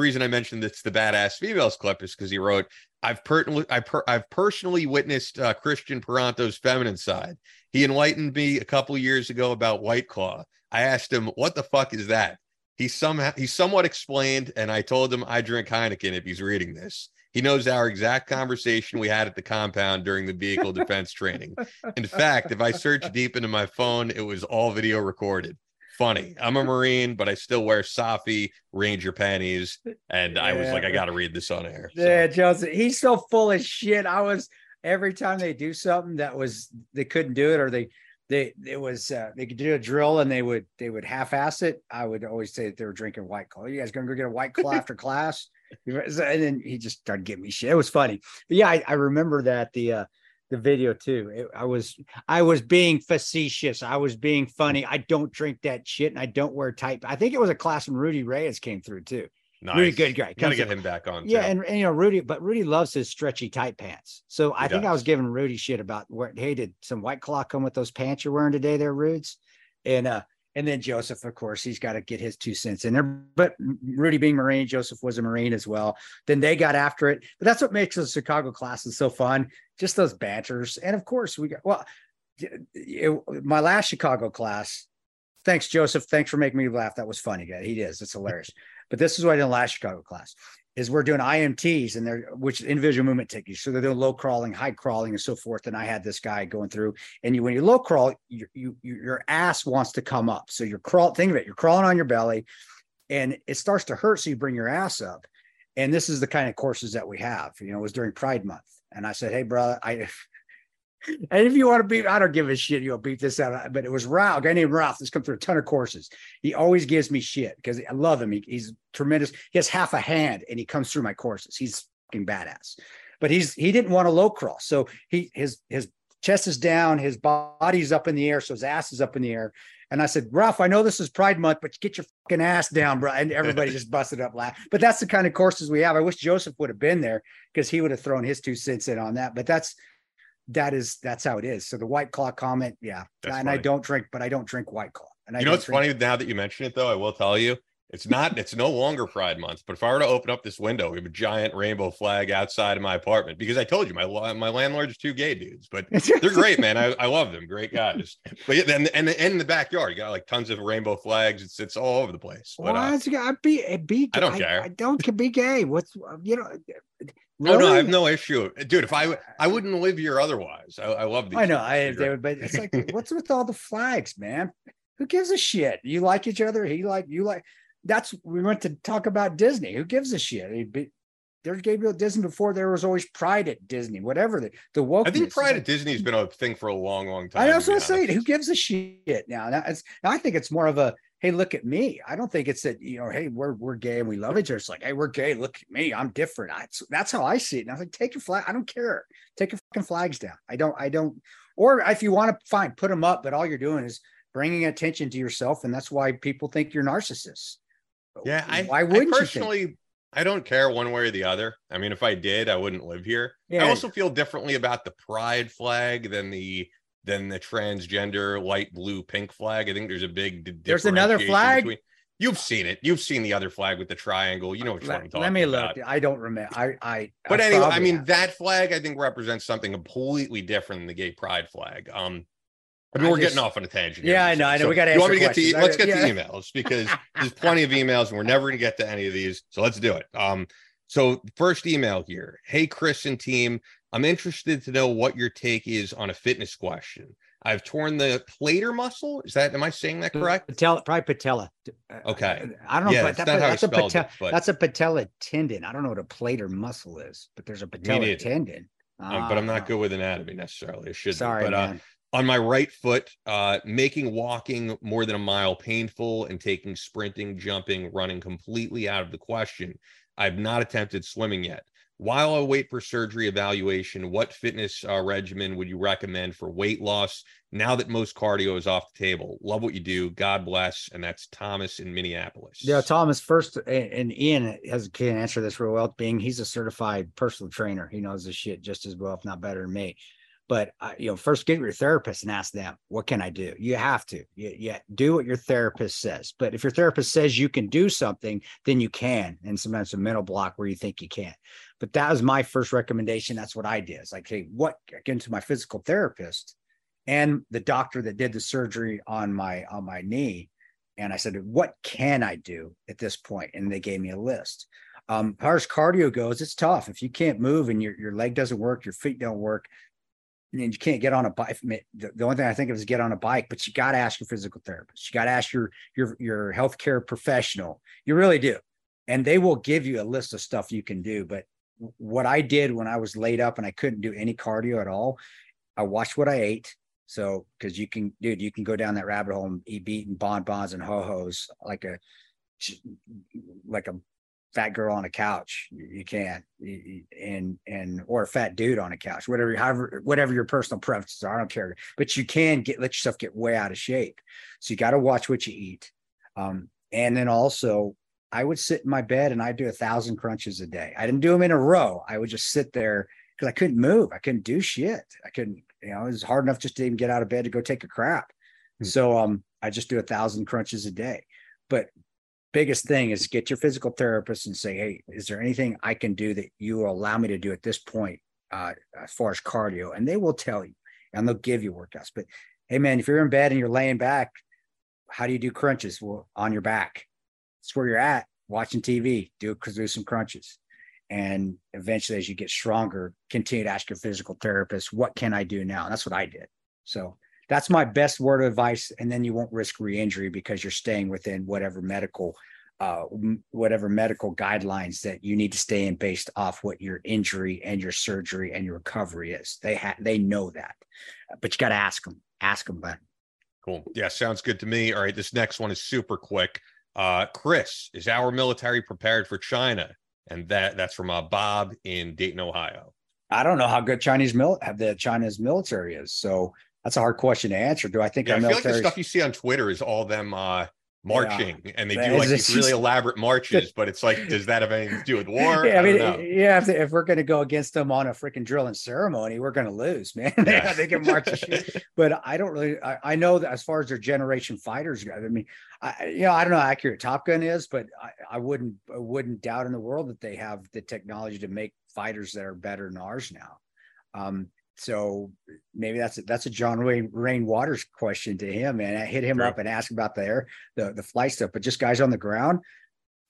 reason I mentioned it's the Badass Females clip is because he wrote, I've personally witnessed Christian Peranto's feminine side. He enlightened me a couple years ago about White Claw. I asked him, "What the fuck is that?" He somewhat explained, and I told him I drink Heineken if he's reading this. He knows our exact conversation we had at the compound during the vehicle defense training. In fact, if I search deep into my phone, it was all video recorded. Funny. I'm a Marine, but I still wear Safi Ranger panties. And I was like, I got to read this on air. So. Yeah, Joseph, he's so full of shit. I was, every time they do something that was, they couldn't do it, or they could do a drill and they would half-ass it. I would always say that they were drinking White Claw. You guys gonna go get a White Claw after class? And then he just started giving me shit. It was funny. But yeah, I remember that the video too. I was being facetious. I was being funny. I don't drink that shit and I don't wear tight. I think it was a class when Rudy Reyes came through too. Nice. Rudy, good guy. Gotta get him back on. Yeah, and you know Rudy, but Rudy loves his stretchy tight pants. So I think I was giving Rudy shit about where, hey, did some White Claw come with those pants you're wearing today there, Rudes? And then Joseph, of course, he's got to get his 2 cents in there. But Rudy being Marine, Joseph was a Marine as well. Then they got after it. But that's what makes the Chicago classes so fun. Just those banters. And of course, my last Chicago class. Thanks, Joseph. Thanks for making me laugh. That was funny, guy. He is. It's hilarious. But this is what I did in the last Chicago class. Is we're doing IMTs and they're, which individual movement techniques. So they're doing low crawling, high crawling, and so forth. And I had this guy going through, and when you low crawl, your ass wants to come up. So you're crawling, think of it, you're crawling on your belly and it starts to hurt. So you bring your ass up. And this is the kind of courses that we have, you know, it was during Pride Month. And I said, hey, brother, and if you want to beat, I don't give a shit, you'll beat this out. But it was Ralph, a guy named Ralph. That's come through a ton of courses. He always gives me shit because I love him. He's tremendous. He has half a hand and he comes through my courses. He's fucking badass. But he didn't want a low crawl. So his chest is down, his body's up in the air, so his ass is up in the air. And I said, Ralph, I know this is Pride Month, but get your fucking ass down, bro. And everybody just busted up laughing. But that's the kind of courses we have. I wish Joseph would have been there because he would have thrown his 2 cents in on that. But that's how it is. So the White Claw comment, yeah. That's and funny. I don't drink, but I don't drink White Claw. And you know what's funny now that you mention it though, I will tell you, it's no longer Pride Month, but if I were to open up this window, we have a giant rainbow flag outside of my apartment because I told you my landlord's two gay dudes, but they're great, man. I love them. Great guys. But yeah, then and in the backyard, you got like tons of rainbow flags. It's all over the place. But, I don't care. I don't be gay. What's you know. Really? Oh, no, I have no issue, dude. If I wouldn't live here otherwise. I love these. I know, David, but it's like, what's with all the flags, man? Who gives a shit? You like each other. You like. That's we went to talk about Disney. Who gives a shit? There's Gabriel Disney before there was always Pride at Disney. Whatever the woke. I think Pride at Disney's been a thing for a long time. I was going to say, who gives a shit now? Now I think it's more of a. Hey, look at me. I don't think it's that, you know, hey, we're gay and we love each other. It's like, hey, we're gay. Look at me. I'm different. That's how I see it. And I was like, take your flag. I don't care. Take your fucking flags down. I don't. Or if you want to, fine, put them up. But all you're doing is bringing attention to yourself. And that's why people think you're narcissists. Yeah. Why wouldn't I personally, you think? I don't care one way or the other. I mean, if I did, I wouldn't live here. Yeah. I also feel differently about the pride flag than the transgender light blue pink flag. I think there's a big difference. There's another flag. You've seen it. You've seen the other flag with the triangle. You know what I'm talking about. Let me look. I don't remember. But anyway, I mean, that flag I think represents something completely different than the gay pride flag. I mean, we're getting off on a tangent. Yeah, I know. I know. So we got to answer questions. Let's get to emails because there's plenty of emails and we're never going to get to any of these. So let's do it. So first email here. Hey, Chris and team. I'm interested to know what your take is on a fitness question. I've torn the plater muscle. Am I saying that correct? Patella, probably patella. Okay. I don't know. Yeah, that's a patella tendon. I don't know what a plater muscle is, but there's a patella tendon. But I'm not good with anatomy necessarily. I shouldn't. Sorry, but man. On my right foot, making walking more than a mile painful and taking sprinting, jumping, running completely out of the question. I've not attempted swimming yet. While I wait for surgery evaluation, what fitness regimen would you recommend for weight loss now that most cardio is off the table? Love what you do. God bless. And that's Thomas in Minneapolis. Yeah, Thomas first. And Ian can answer this real well, being he's a certified personal trainer. He knows this shit just as well, if not better than me. But, you know, first get your therapist and ask them, what can I do? You have to do what your therapist says. But if your therapist says you can do something, then you can. And sometimes a mental block where you think you can't. But that was my first recommendation. That's what I did. It's like, hey, again, to my physical therapist and the doctor that did the surgery on my knee. And I said, what can I do at this point? And they gave me a list. As far as cardio goes, it's tough. If you can't move and your leg doesn't work, your feet don't work, and you can't get on a bike. The only thing I think of is get on a bike, but you got to ask your physical therapist. You got to ask your healthcare professional. You really do. And they will give you a list of stuff you can do. But what I did when I was laid up and I couldn't do any cardio at all, I watched what I ate. So, cause you can go down that rabbit hole and eat bonbons and ho-hos like a fat girl on a couch. You can, or a fat dude on a couch, whatever your personal preferences are, I don't care, but you can let yourself get way out of shape. So you got to watch what you eat. And then also, I would sit in my bed and I'd do 1,000 crunches a day. I didn't do them in a row. I would just sit there because I couldn't move. I couldn't do shit. I couldn't, it was hard enough just to even get out of bed to go take a crap. Mm-hmm. So I just do 1,000 crunches a day. But biggest thing is get your physical therapist and say, hey, is there anything I can do that you will allow me to do at this point as far as cardio? And they will tell you and they'll give you workouts. But, hey, man, if you're in bed and you're laying back, how do you do crunches? Well, on your back. It's where you're at, watching TV, do some crunches. And eventually, as you get stronger, continue to ask your physical therapist, what can I do now? And that's what I did. So that's my best word of advice. And then you won't risk re-injury because you're staying within whatever medical guidelines that you need to stay in based off what your injury and your surgery and your recovery is. They know that, but you got to ask them, Ben. Cool. Yeah. Sounds good to me. All right. This next one is super quick. Chris, is our military prepared for China? And that's from Bob in Dayton, Ohio. I don't know how good China's military is. So that's a hard question to answer. Do I think our military? I feel like the stuff you see on Twitter is all them marching, and they do like these really elaborate marches. But it's like, does that have anything to do with war? Yeah, I mean, if we're going to go against them on a freaking drilling ceremony, we're going to lose, man. Yeah. They can march. But I don't really. I know that as far as their generation fighters go. I mean, I don't know how accurate Top Gun is, but I wouldn't doubt in the world that they have the technology to make fighters that are better than ours now. So maybe that's a John Wayne Waters question to him, and I hit him up and ask about the flight stuff. But just guys on the ground,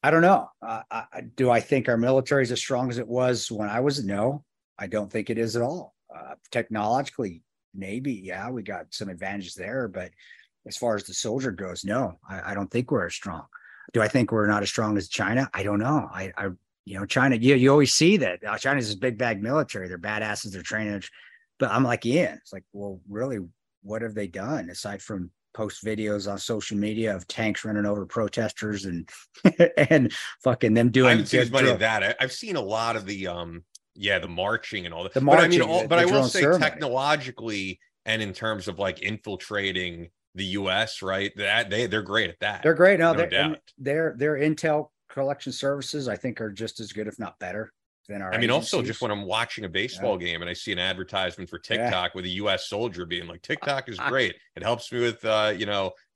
I don't know. Do I think our military is as strong as it was when I was? No, I don't think it is at all. Technologically, maybe, yeah, we got some advantages there. But as far as the soldier goes, no, I don't think we're as strong. Do I think we're not as strong as China? I don't know. China, you always see that China's this big bag military. They're badasses. They're training. But I'm like, Ian, it's like, well, really, what have they done aside from post videos on social media of tanks running over protesters and and fucking them doing? I haven't seen as much of that. I've seen a lot of the marching and all that. But I will say, technologically and in terms of like infiltrating the U.S., right? That they're great at that. They're great. No, their intel collection services, I think, are just as good, if not better. I mean, also just when I'm watching a baseball game and I see an advertisement for TikTok with a U.S. soldier being like, TikTok is great. It helps me with,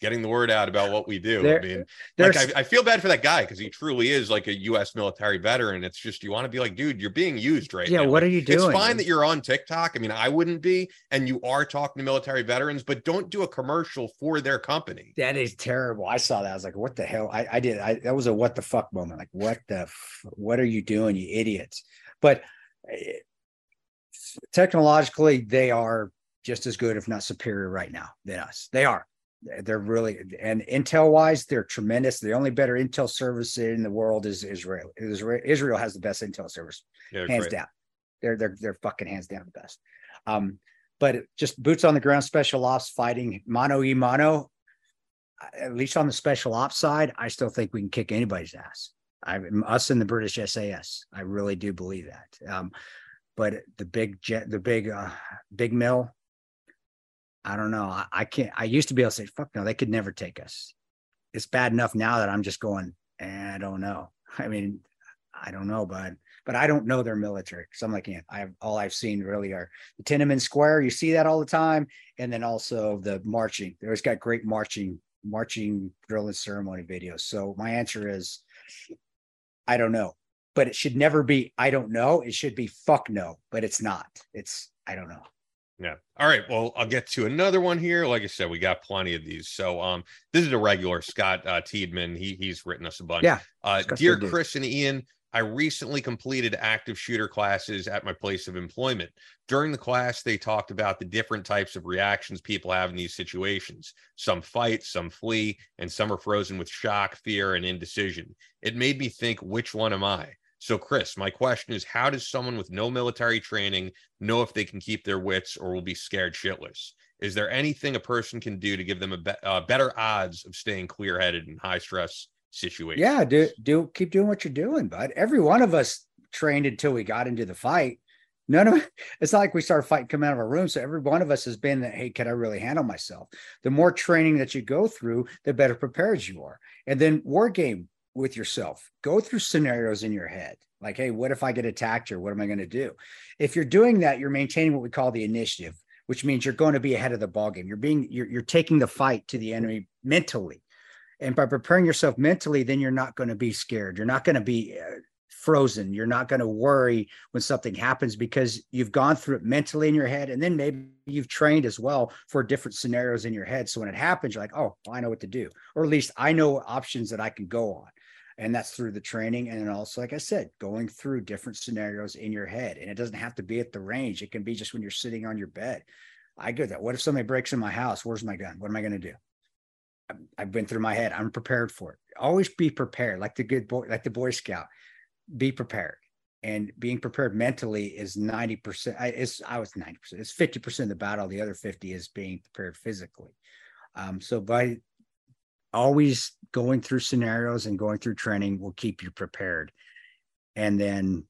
getting the word out about what we do. I mean, like, I feel bad for that guy because he truly is like a U.S. military veteran. It's just, you want to be like, dude, you're being used right now. Yeah, what are you doing? It's fine that you're on TikTok. I mean, I wouldn't be. And you are talking to military veterans, but don't do a commercial for their company. That is terrible. I saw that. I was like, what the hell? That was a what the fuck moment. Like, what are you doing, you idiots? But technologically, they are just as good, if not superior right now than us. They are. They're really, and intel wise, they're tremendous. The only better intel service in the world is Israel. Israel has the best intel service, hands down. They're fucking hands down the best. But just boots on the ground, special ops fighting mano y mano. At least on the special ops side, I still think we can kick anybody's ass. Us and the British SAS. I really do believe that. But the big mill, I don't know. I can't. I used to be able to say, "Fuck no, they could never take us." It's bad enough now that I'm just going, I don't know. I mean, I don't know, bud. But I don't know their military because I'm like, all I've seen really are the Tiananmen Square. You see that all the time, and then also the marching. They always got great marching drill and ceremony videos. So my answer is, I don't know, but it should never be I don't know. It should be fuck no, but it's not. It's I don't know. Yeah. All right. Well, I'll get to another one here. Like I said, we got plenty of these. So this is a regular, Scott Tiedman. He's written us a bunch. Yeah. Dear Chris and Ian, I recently completed active shooter classes at my place of employment. During the class, they talked about the different types of reactions people have in these situations. Some fight, some flee, and some are frozen with shock, fear, and indecision. It made me think, which one am I? So, Chris, my question is, how does someone with no military training know if they can keep their wits or will be scared shitless? Is there anything a person can do to give them better odds of staying clear-headed in high-stress situations? Yeah, keep doing what you're doing, bud. Every one of us trained until we got into the fight. None of it's not like we started fighting coming out of our room. So every one of us has been that, hey, can I really handle myself? The more training that you go through, the better prepared you are. And then war game with yourself. Go through scenarios in your head. Like, hey, what if I get attacked, or what am I going to do? If you're doing that, you're maintaining what we call the initiative, which means you're going to be ahead of the ballgame. You're taking the fight to the enemy mentally. And by preparing yourself mentally, then you're not going to be scared. You're not going to be frozen. You're not going to worry when something happens because you've gone through it mentally in your head. And then maybe you've trained as well for different scenarios in your head. So when it happens, you're like, oh, well, I know what to do. Or at least I know options that I can go on. And that's through the training. And also, like I said, going through different scenarios in your head. And it doesn't have to be at the range. It can be just when you're sitting on your bed. I go that. What if somebody breaks in my house? Where's my gun? What am I going to do? I've been through my head. I'm prepared for it. Always be prepared. Like the good boy, like the Boy Scout, be prepared. And being prepared mentally is 90%. I was 90%. It's 50% of the battle. The other 50 is being prepared physically. So by always going through scenarios and going through training will keep you prepared. And then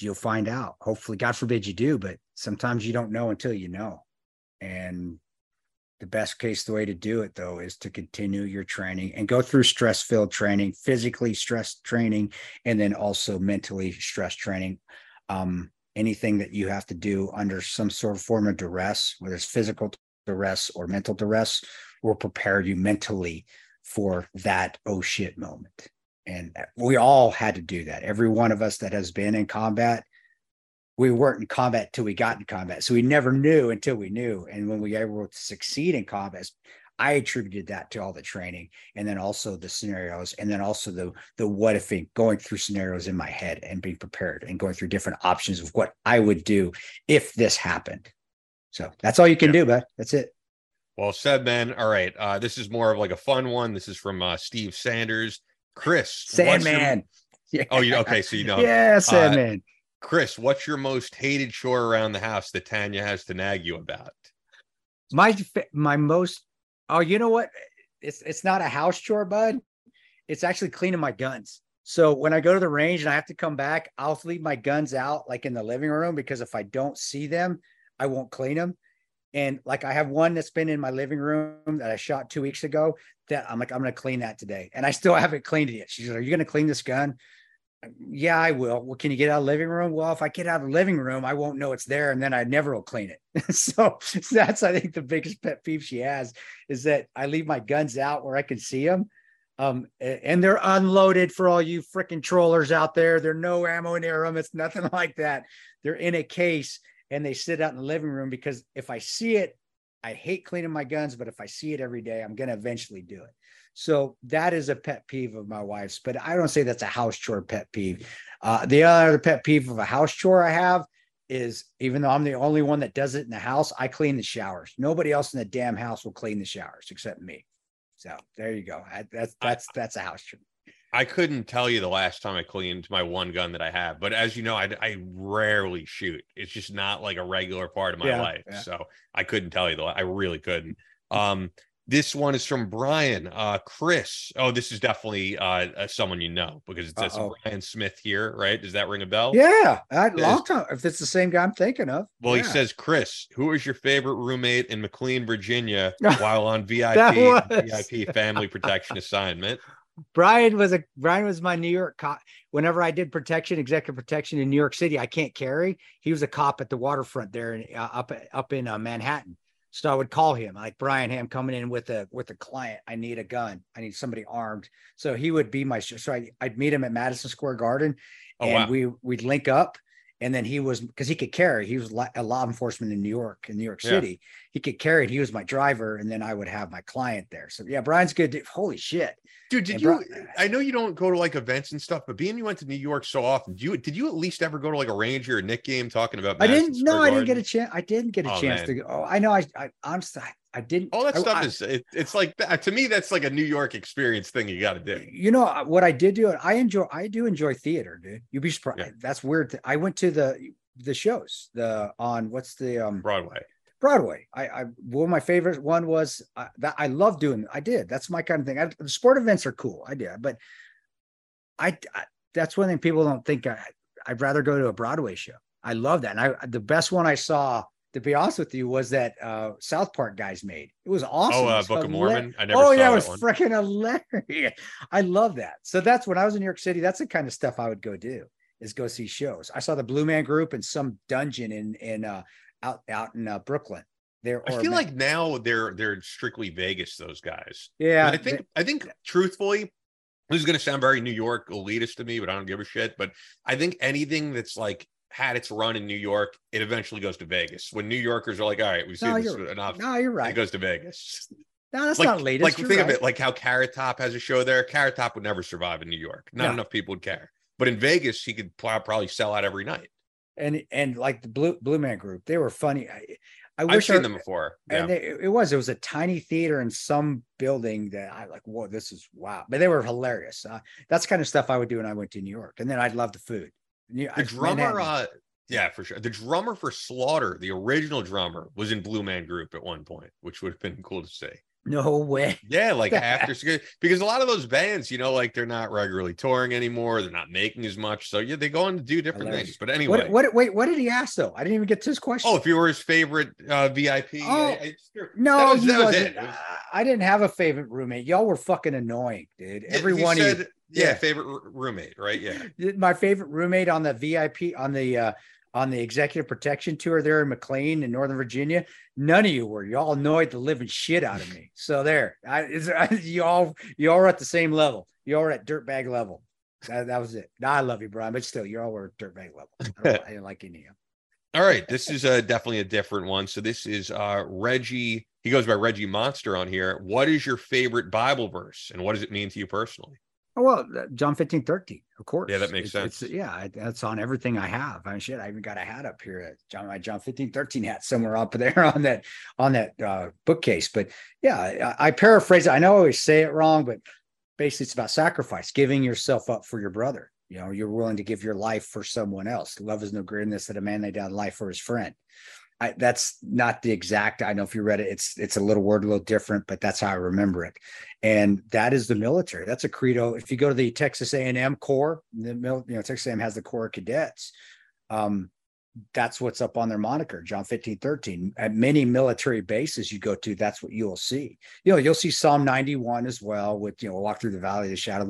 you'll find out. Hopefully, God forbid you do, but sometimes you don't know until you know. And the best case, the way to do it, though, is to continue your training and go through stress-filled training, physically stress training, and then also mentally stress training. Anything that you have to do under some sort of form of duress, whether it's physical duress or mental duress, will prepare you mentally for that oh shit moment. And we all had to do that. Every one of us that has been in combat, we weren't in combat till we got in combat. So we never knew until we knew. And when we were able to succeed in combat, I attributed that to all the training and then also the scenarios and then also the what if, going through scenarios in my head and being prepared and going through different options of what I would do if this happened. So that's all you can do, bud. That's it. Well said, man. All right. This is more of like a fun one. This is from Steve Sanders. Chris. Sandman. Yeah. Oh, you okay. So you know. Yeah, Sandman. Chris, what's your most hated chore around the house that Tanya has to nag you about? My most, oh, you know what? It's not a house chore, bud. It's actually cleaning my guns. So when I go to the range and I have to come back, I'll leave my guns out like in the living room, because if I don't see them, I won't clean them. And like, I have one that's been in my living room that I shot 2 weeks ago that I'm like, I'm going to clean that today. And I still haven't cleaned it yet. She's like, are you going to clean this gun? Yeah, I will. Well, can you get out of the living room? Well, if I get out of the living room, I won't know it's there, and then I never will clean it. So that's, I think, the biggest pet peeve she has, is that I leave my guns out where I can see them. And they're unloaded for all you freaking trollers out there. There's no ammo near them. It's nothing like that. They're in a case and they sit out in the living room, because if I see it, I hate cleaning my guns, but if I see it every day, I'm going to eventually do it. So that is a pet peeve of my wife's, but I don't say that's a house chore pet peeve. The other pet peeve of a house chore I have is, even though I'm the only one that does it in the house, I clean the showers. Nobody else in the damn house will clean the showers except me. So there you go. That's a house chore. I couldn't tell you the last time I cleaned my one gun that I have, but as you know, I rarely shoot. It's just not like a regular part of my life. Yeah. So I couldn't tell you I really couldn't. This one is from Brian. Chris. Oh, this is definitely someone you know, because it says Brian Smith here, right? Does that ring a bell? Yeah, long time. If it's the same guy I'm thinking of. Well, he says, Chris, who is your favorite roommate in McLean, Virginia, while on VIP family protection assignment? Brian was my New York cop. Whenever I did executive protection in New York City, I can't carry. He was a cop at the waterfront there, up in Manhattan. So I would call him, like, Brian, hey, I'm coming in with a client. I need a gun. I need somebody armed. So he would be my. So I'd meet him at Madison Square Garden, and we'd link up. And then he was, because he could carry, he was a law enforcement in New York City. He could carry it. He was my driver. And then I would have my client there. So yeah, Brian's good. Holy shit. Dude, I know you don't go to like events and stuff, but being you went to New York so often, did you at least ever go to like a Ranger or Knick game talking about Madison Square Garden? I didn't get a chance. I didn't get a chance to go. Oh, I know. I honestly didn't. All that stuff it's like, to me, that's like a New York experience thing you got to do. You know what I did do? I do enjoy theater, dude. You'd be surprised. Yeah. That's weird. I went to the shows, Broadway. I love doing. I did. That's my kind of thing. The sport events are cool. I did, but I that's one thing people don't think. I'd rather go to a Broadway show. I love that. And the best one I saw, to be honest with you, was that South Park guys made. It was awesome. Oh, Book of Mormon. I never saw that. Oh, yeah, it was freaking hilarious. I love that. So that's when I was in New York City. That's the kind of stuff I would go do, is go see shows. I saw the Blue Man Group in some dungeon out in Brooklyn. I feel like now they're strictly Vegas, those guys. Yeah, I think truthfully, this is going to sound very New York elitist to me, but I don't give a shit. But I think anything that's like had its run in New York, it eventually goes to Vegas. When New Yorkers are like, all right, we've seen this enough. No, you're right. It goes to Vegas. No, that's not elitist. Like, think of it like how Carrot Top has a show there. Carrot Top would never survive in New York. Not enough people would care. But in Vegas, he could probably sell out every night. And like the Blue Man Group, they were funny. I've seen them before. Yeah. And it was a tiny theater in some building that I like, whoa, this is wow. But they were hilarious. That's the kind of stuff I would do when I went to New York. And then I'd love the food. Yeah, the drummer, yeah, for sure. The drummer for Slaughter, the original drummer, was in Blue Man Group at one point, which would have been cool to see. No way. Yeah, like after, because a lot of those bands, you know, like they're not regularly touring anymore. They're not making as much. So yeah, they go on to do different things. But anyway. What did he ask though? I didn't even get to his question. Oh, if you were his favorite VIP. Oh, no, that wasn't it. I didn't have a favorite roommate. Y'all were fucking annoying, dude. Everyone of you. Yeah, favorite roommate, right? Yeah. My favorite roommate on the VIP, on the executive protection tour there in McLean in Northern Virginia, none of you were. Y'all annoyed the living shit out of me. So there, y'all were at the same level. Y'all were at dirtbag level. That was it. Now, I love you, Brian, but still, y'all were at dirtbag level. I didn't like any of them. All right, this is definitely a different one. So this is Reggie. He goes by Reggie Monster on here. What is your favorite Bible verse, and what does it mean to you personally? Oh, well, John 15:13, of course. Yeah, that makes sense. That's on everything I have. I mean, shit, I even got a hat up here, my John 15:13 hat somewhere up there on that bookcase. But yeah, I paraphrase it. I know I always say it wrong, but basically it's about sacrifice, giving yourself up for your brother. You know, you're willing to give your life for someone else. Love is no greatness that a man lay down life for his friend. That's not the exact. I know if you read it, it's a little word, a little different, but that's how I remember it. And that is the military. That's a credo. If you go to the Texas A&M Corps, Texas A&M has the Corps of Cadets. That's what's up on their moniker, John 15:13. At many military bases you go to, that's what you'll see. You know, you'll see Psalm 91 as well, with, you know, walk through the valley of the shadow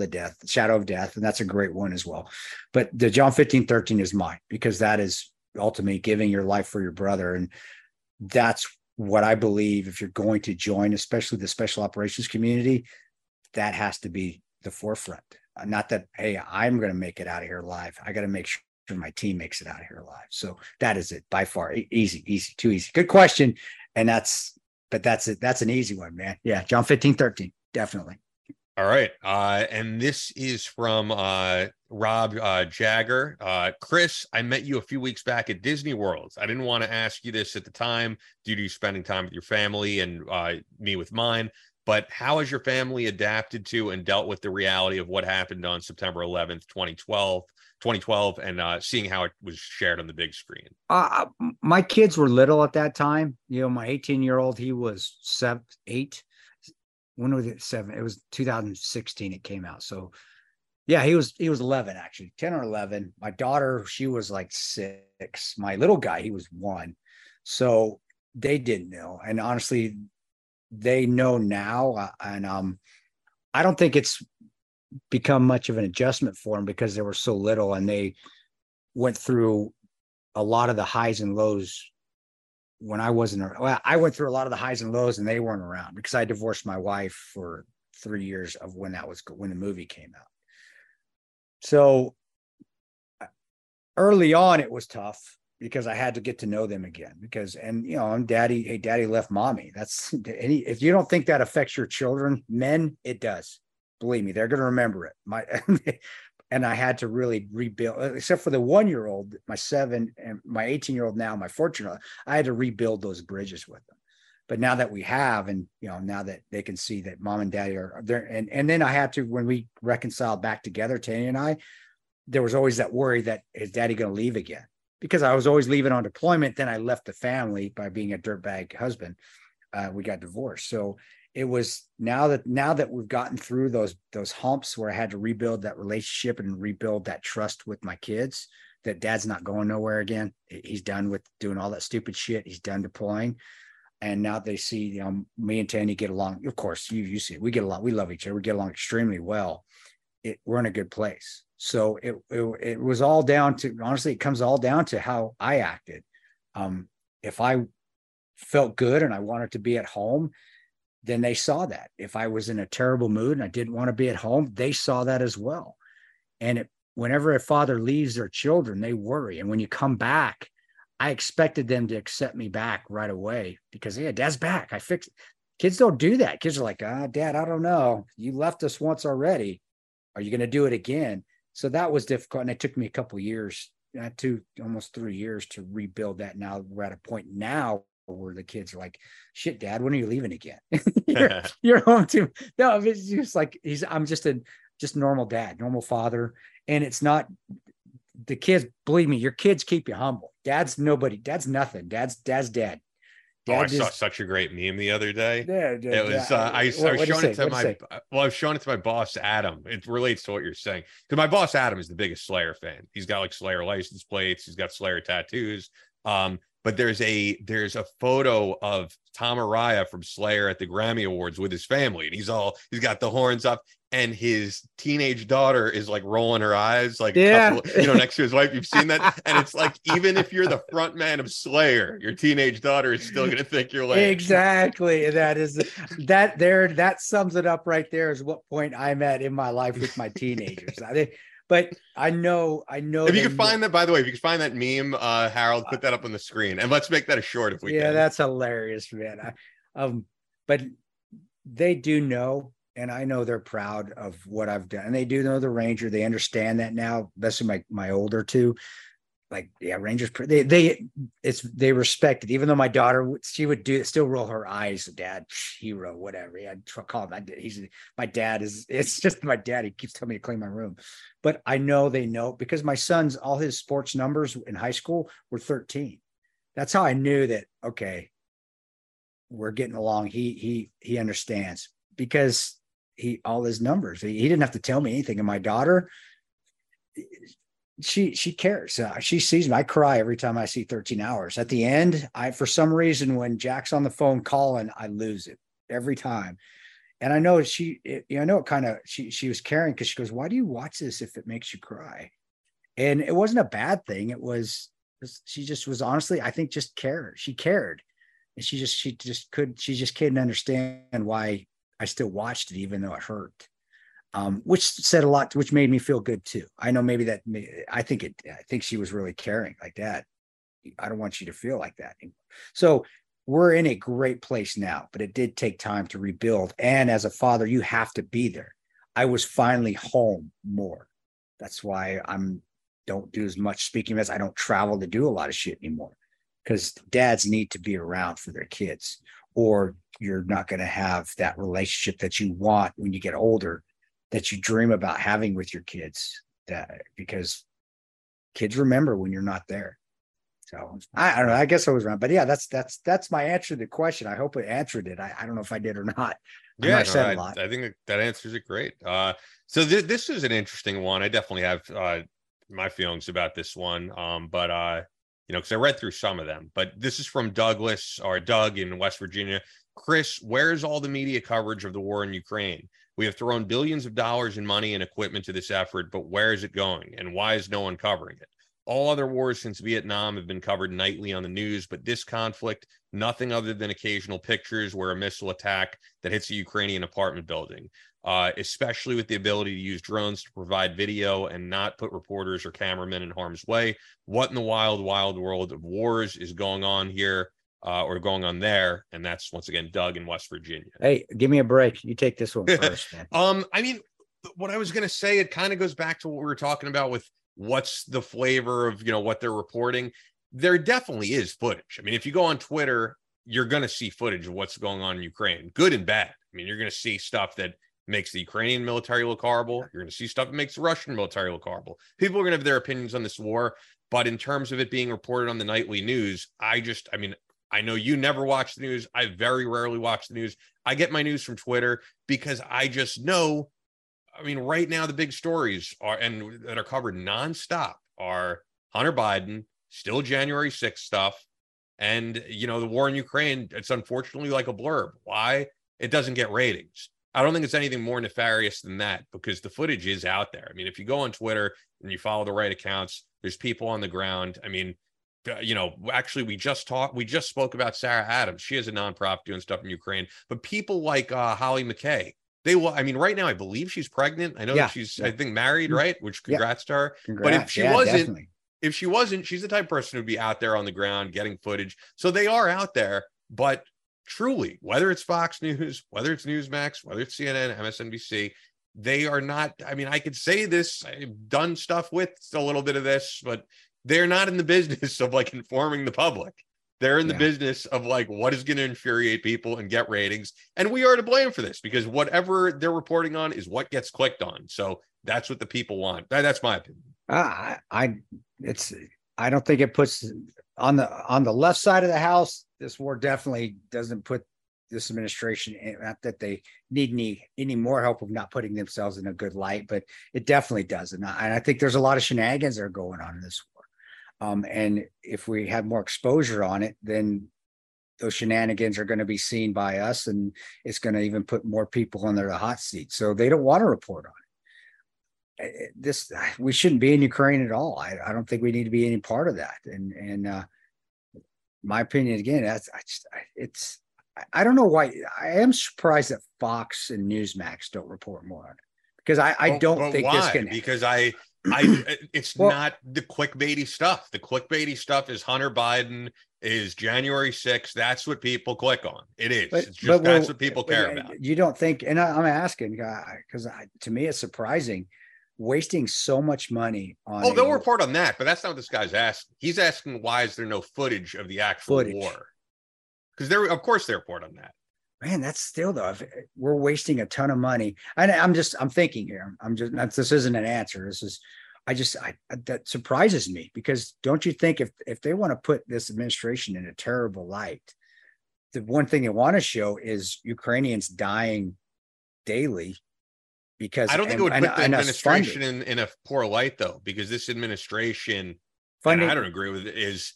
of death, and that's a great one as well. But the John 15:13 is mine, because that is ultimately giving your life for your brother. And that's what I believe. If you're going to join, especially the special operations community, that has to be the forefront. Not that, hey, I'm going to make it out of here alive. I got to make sure my team makes it out of here alive. So that is it by far. Easy, too easy. Good question. And that's it. That's an easy one, man. Yeah. John 15:13. Definitely. All right. And this is from Rob Jagger. Chris, I met you a few weeks back at Disney World. I didn't want to ask you this at the time due to you spending time with your family and me with mine, but how has your family adapted to and dealt with the reality of what happened on September 11th, 2012, and seeing how it was shared on the big screen? My kids were little at that time. You know, my 18-year-old, he was 7, 8. When was it? 7. It was 2016. It came out. So yeah, he was 11, actually 10 or 11. My daughter, she was like 6. My little guy, he was 1. So they didn't know. And honestly, they know now. And I don't think it's become much of an adjustment for them, because they were so little and they went through a lot of the highs and lows when I wasn't around. Well, I went through a lot of the highs and lows and they weren't around, because I divorced my wife for 3 years of when the movie came out. So early on, it was tough because I had to get to know them again, because, and you know, I'm daddy. Hey, daddy left mommy. That's any, if you don't think that affects your children, men, it does. Believe me, they're going to remember it. And I had to really rebuild, except for the 1-year-old, my 7 and my 18-year-old now, my 14-year-old, I had to rebuild those bridges with them. But now that we have, and you know, now that they can see that mom and daddy are there, and then I had to, when we reconciled back together, Tanya and I, there was always that worry that is daddy going to leave again, because I was always leaving on deployment. Then I left the family by being a dirtbag husband. We got divorced. So it was now that we've gotten through those humps where I had to rebuild that relationship and rebuild that trust with my kids, that dad's not going nowhere again. He's done with doing all that stupid shit. He's done deploying. And now they see, you know, me and Tanya get along. Of course, you see, we get along. We love each other. We get along extremely well. We're in a good place. So it was all down to, honestly, it comes all down to how I acted. If I felt good and I wanted to be at home, then they saw that. If I was in a terrible mood and I didn't want to be at home, they saw that as well. And whenever a father leaves their children, they worry. And when you come back, I expected them to accept me back right away because, yeah, dad's back. I fixed it. Kids don't do that. Kids are like, dad, I don't know. You left us once already. Are you going to do it again? So that was difficult. And it took me a couple of years, almost 3 years to rebuild that. Now we're at a point now where the kids are like, shit, dad, when are you leaving again? you're home too. No, it's just like, I'm just a normal dad, normal father. And it's not, the kids, believe me, your kids keep you humble. Dad's nobody. Dad's nothing. Dad's dad. Dad I saw such a great meme the other day. Yeah, it was. I've shown it to my boss Adam. It relates to what you're saying, because my boss Adam is the biggest Slayer fan. He's got like Slayer license plates. He's got Slayer tattoos. But there's a photo of Tom Araya from Slayer at the Grammy Awards with his family, and he's got the horns up, and his teenage daughter is like rolling her eyes, like, yeah, next to his wife. You've seen that, and it's like, even if you're the front man of Slayer, your teenage daughter is still gonna think you're lame. Exactly, that is that. There, that sums it up right there. Is what point I'm at in my life with my teenagers. But I know. If you could find that, by the way, if you could find that meme, Harold, put that up on the screen, and let's make that a short if we can. Yeah, that's hilarious, man. But they do know, and I know they're proud of what I've done. And they do know the Ranger. They understand that now, especially my older two. Like, yeah, Rangers. They respect it. Even though my daughter, she would still roll her eyes. Dad, hero, whatever. Yeah, I'd call him. My dad is. It's just my dad. He keeps telling me to clean my room, but I know they know, because my son's all his sports numbers in high school were 13. That's how I knew that. Okay, we're getting along. He understands, because all his numbers. He didn't have to tell me anything. And my daughter, she cares. She sees me. I cry every time I see 13 Hours. At the end, for some reason, when Jack's on the phone calling, I lose it every time. And I know she was caring, because she goes, why do you watch this if it makes you cry? And it wasn't a bad thing. It was, she just was, honestly, I think, just cared. She cared. And she just couldn't understand why I still watched it, even though it hurt. Which said a lot, which made me feel good too. I know maybe that, I think she was really caring, like, that. I don't want you to feel like that anymore. So we're in a great place now, but it did take time to rebuild. And as a father, you have to be there. I was finally home more. That's why don't do as much speaking as I don't travel to do a lot of shit anymore, because dads need to be around for their kids, or you're not going to have that relationship that you want when you get older, that you dream about having with your kids, because kids remember when you're not there. So I don't know, I guess I was wrong, but yeah, that's my answer to the question. I hope it answered it. I don't know if I did or not. Yeah, I think that answers it great. So this is an interesting one. I definitely have my feelings about this one. Because I read through some of them, but this is from Doug in West Virginia. Chris, where's all the media coverage of the war in Ukraine? We have thrown billions of dollars in money and equipment to this effort, but where is it going, and why is no one covering it? All other wars since Vietnam have been covered nightly on the news, but this conflict, nothing other than occasional pictures where a missile attack that hits a Ukrainian apartment building, especially with the ability to use drones to provide video and not put reporters or cameramen in harm's way. What in the wild, wild world of wars is going on here or going on there? And that's, once again, Doug in West Virginia. Hey, give me a break. You take this one first, man. I mean, what I was going to say, it kind of goes back to what we were talking about with what's the flavor of, you know, what they're reporting. There definitely is footage. I mean, if you go on Twitter, you're going to see footage of what's going on in Ukraine, good and bad. I mean, you're going to see stuff that makes the Ukrainian military look horrible. You're going to see stuff that makes the Russian military look horrible. People are going to have their opinions on this war, but in terms of it being reported on the nightly news, I mean, I know you never watch the news. I very rarely watch the news. I get my news from Twitter because I just know. I mean, right now, the big stories are and that are covered nonstop are Hunter Biden, still January 6th stuff. And, you know, the war in Ukraine, it's unfortunately like a blurb. Why? It doesn't get ratings. I don't think it's anything more nefarious than that because the footage is out there. I mean, if you go on Twitter and you follow the right accounts, there's people on the ground. I mean, you know, actually, we just spoke about Sarah Adams. She has a nonprofit doing stuff in Ukraine, but people like Holly McKay. They will. I mean, right now, I believe she's pregnant. I know that she's, I think, married, right? Which congrats to her. Congrats. But if she wasn't, definitely. If she wasn't, she's the type of person who'd be out there on the ground getting footage. So they are out there. But truly, whether it's Fox News, whether it's Newsmax, whether it's CNN, MSNBC, they are not. I mean, I could say this. I've done stuff with a little bit of this, but they're not in the business of like informing the public. They're in the business of like what is going to infuriate people and get ratings. And we are to blame for this because whatever they're reporting on is what gets clicked on. So that's what the people want. That's my opinion. I don't think it puts on the left side of the house. This war definitely doesn't put this administration in, not that they need any more help of not putting themselves in a good light, but it definitely does. And I think there's a lot of shenanigans that are going on in this war. And if we have more exposure on it, then those shenanigans are going to be seen by us, and it's going to even put more people on their hot seat. So they don't want to report on it. We shouldn't be in Ukraine at all. I don't think we need to be any part of that. And my opinion again, I don't know why. I am surprised that Fox and Newsmax don't report more on it because I don't think why? This can happen. Because not the clickbaity stuff. The clickbaity stuff is Hunter Biden, is January 6th. That's what people click on. It is. That's what people care about. You don't think, and I'm asking, because to me it's surprising, wasting so much money on. Oh, they'll report on that, but that's not what this guy's asking. He's asking why is there no footage of the actual war? Because of course they report on that. Man, that's still though. We're wasting a ton of money. I'm thinking here. This isn't an answer. That surprises me because don't you think if they want to put this administration in a terrible light, the one thing they want to show is Ukrainians dying daily because I don't think it would put the administration in a poor light though, because this administration funding, I don't agree with it, is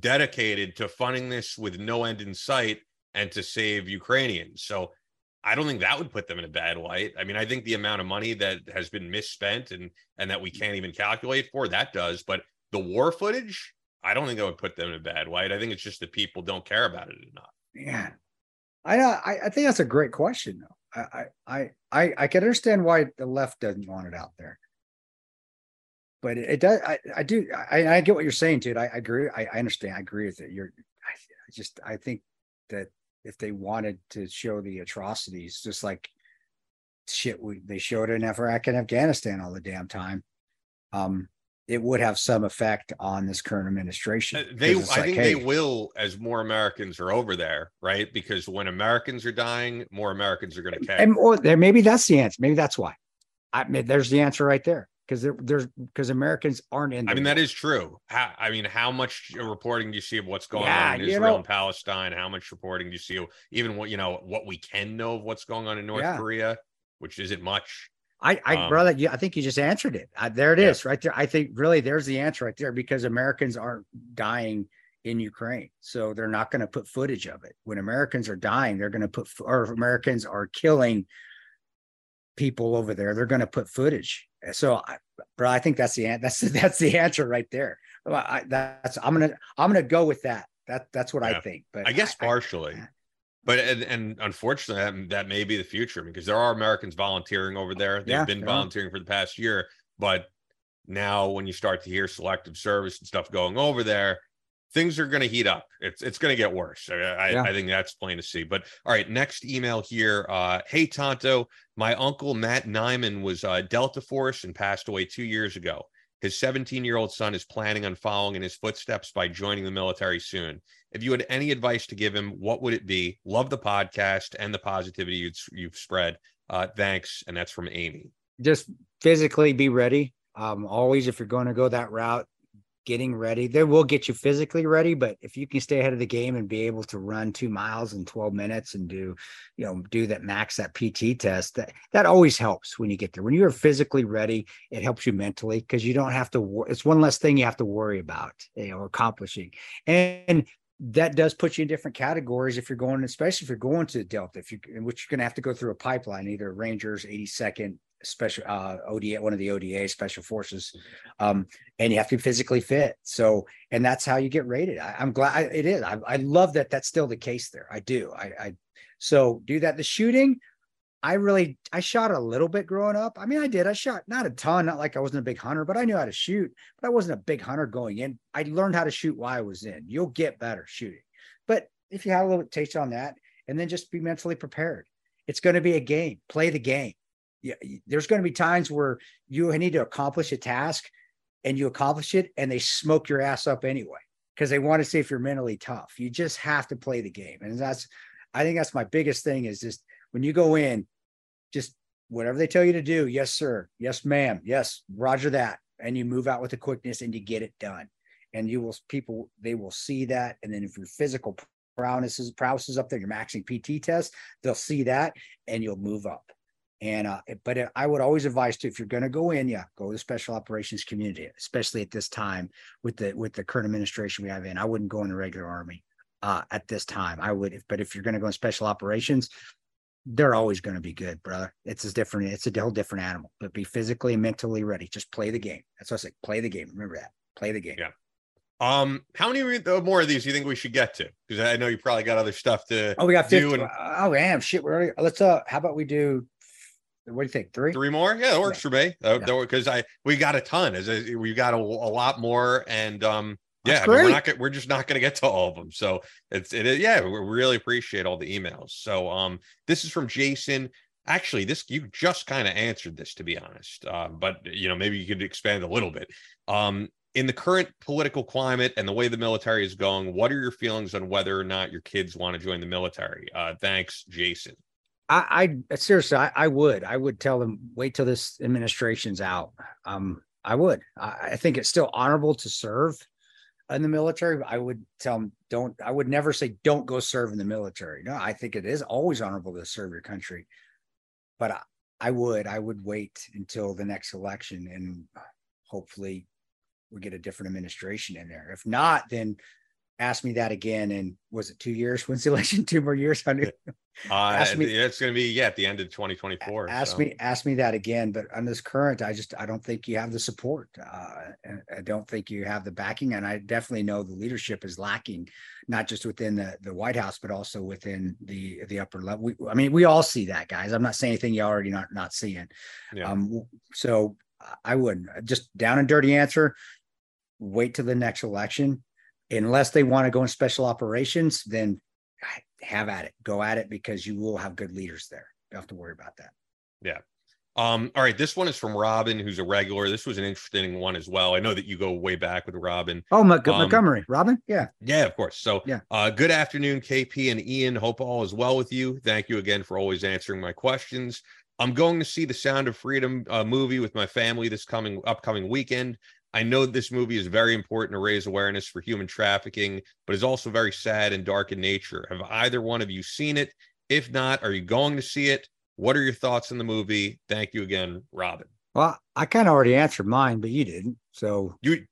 dedicated to funding this with no end in sight. And to save Ukrainians. So I don't think that would put them in a bad light. I mean, I think the amount of money that has been misspent and that we can't even calculate for, that does. But the war footage, I don't think that would put them in a bad light. I think it's just that people don't care about it enough. Yeah. I think that's a great question, though. I can understand why the left doesn't want it out there. But it does. I get what you're saying, dude. I agree. I understand. I agree with it. I think that if they wanted to show the atrocities, just like they showed in Iraq and Afghanistan all the damn time, it would have some effect on this current administration. They will, as more Americans are over there, right? Because when Americans are dying, more Americans are going to care. Or maybe that's the answer. Maybe that's why. There's the answer right there. Because Americans aren't in. I mean, that is true. How much reporting do you see of what's going on in Israel and Palestine? How much reporting do you see? Even what we can know of what's going on in North Korea, which isn't much. Brother, I think you just answered it. There it is, right there. I think really there's the answer right there because Americans aren't dying in Ukraine, so they're not going to put footage of it. When Americans are dying, they're going to put, or Americans are killing people over there, they're going to put footage. So, bro, I think that's the answer right there. I'm gonna go with that. That's what I think. But I guess partially. But unfortunately, that may be the future, because there are Americans volunteering over there. They've been volunteering for the past year. But now when you start to hear selective service and stuff going over there, things are going to heat up. It's going to get worse. I think that's plain to see. But all right, next email here. Hey, Tonto, my uncle Matt Nyman was Delta Force and passed away 2 years ago. His 17-year-old son is planning on following in his footsteps by joining the military soon. If you had any advice to give him, what would it be? Love the podcast and the positivity you've spread. Thanks. And that's from Amy. Just physically be ready. Always, if you're going to go that route, getting ready. They will get you physically ready, but if you can stay ahead of the game and be able to run 2 miles in 12 minutes and do that max, that PT test, that always helps when you get there. When you're physically ready, it helps you mentally, because you don't have to, it's one less thing you have to worry about or accomplishing. And that does put you in different categories if you're going, especially if you're going to the Delta, which you're going to have to go through a pipeline, either Rangers, 82nd, special ODA, one of the ODA special forces, and you have to be physically fit. So, and that's how you get rated. I'm glad it is. I love that that's still the case there. I do. So do that. The shooting, I shot a little bit growing up. I mean, I shot not a ton, not like I wasn't a big hunter, but I knew how to shoot, but I wasn't a big hunter going in. I learned how to shoot while I was in. You'll get better shooting, but if you have a little taste on that, and then just be mentally prepared. It's going to be a game. Play the game. Yeah, there's going to be times where you need to accomplish a task and you accomplish it and they smoke your ass up anyway, because they want to see if you're mentally tough. You just have to play the game. And I think that's my biggest thing, is just when you go in, just whatever they tell you to do. Yes, sir. Yes, ma'am. Yes. Roger that. And you move out with the quickness and you get it done. And they will see that. And then if your physical prowess is up there, your maxing PT test, they'll see that and you'll move up. And, but I would always advise if you're going to go in, go to the special operations community, especially at this time with the current administration we have in. I wouldn't go in the regular Army at this time. I would, but if you're going to go in special operations, they're always going to be good, brother. It's a whole different animal, but be physically and mentally ready. Just play the game. That's what I said. Play the game. Remember that. Play the game. Yeah. How many more of these do you think we should get to? Because I know you probably got other stuff to do. Shit. How about we do? What do you think? Three more? Yeah, that works for me. Because we got a ton. We got a lot more, and we're just not going to get to all of them. So we really appreciate all the emails. So this is from Jason. Actually, you just kind of answered this, to be honest. But maybe you could expand a little bit. In the current political climate and the way the military is going, what are your feelings on whether or not your kids want to join the military? Thanks, Jason. I would tell them, wait till this administration's out. I think it's still honorable to serve in the military. I would tell them, I would never say don't go serve in the military. No, I think it is always honorable to serve your country, but I would wait until the next election, and hopefully we get a different administration in there. If not, then ask me that again. And was it 2 years? When's the election? 2 more years? Ask me, it's going to be at the end of 2024. Ask me that again. But on this current, I don't think you have the support. I don't think you have the backing, and I definitely know the leadership is lacking, not just within the White House, but also within the upper level. We all see that, guys. I'm not saying anything you already not seeing. Yeah. So I wouldn't, just down and dirty answer. Wait till the next election. Unless they want to go in special operations, then have at it. Go at it, because you will have good leaders there. You don't have to worry about that. Yeah. All right. This one is from Robin, who's a regular. This was an interesting one as well. I know that you go way back with Robin. Oh, Montgomery. Robin? Yeah. Yeah, of course. So good afternoon, KP and Ian. Hope all is well with you. Thank you again for always answering my questions. I'm going to see the Sound of Freedom movie with my family this upcoming weekend. I know this movie is very important to raise awareness for human trafficking, but is also very sad and dark in nature. Have either one of you seen it? If not, are you going to see it? What are your thoughts on the movie? Thank you again, Robin. Well, I kind of already answered mine, but you didn't. So you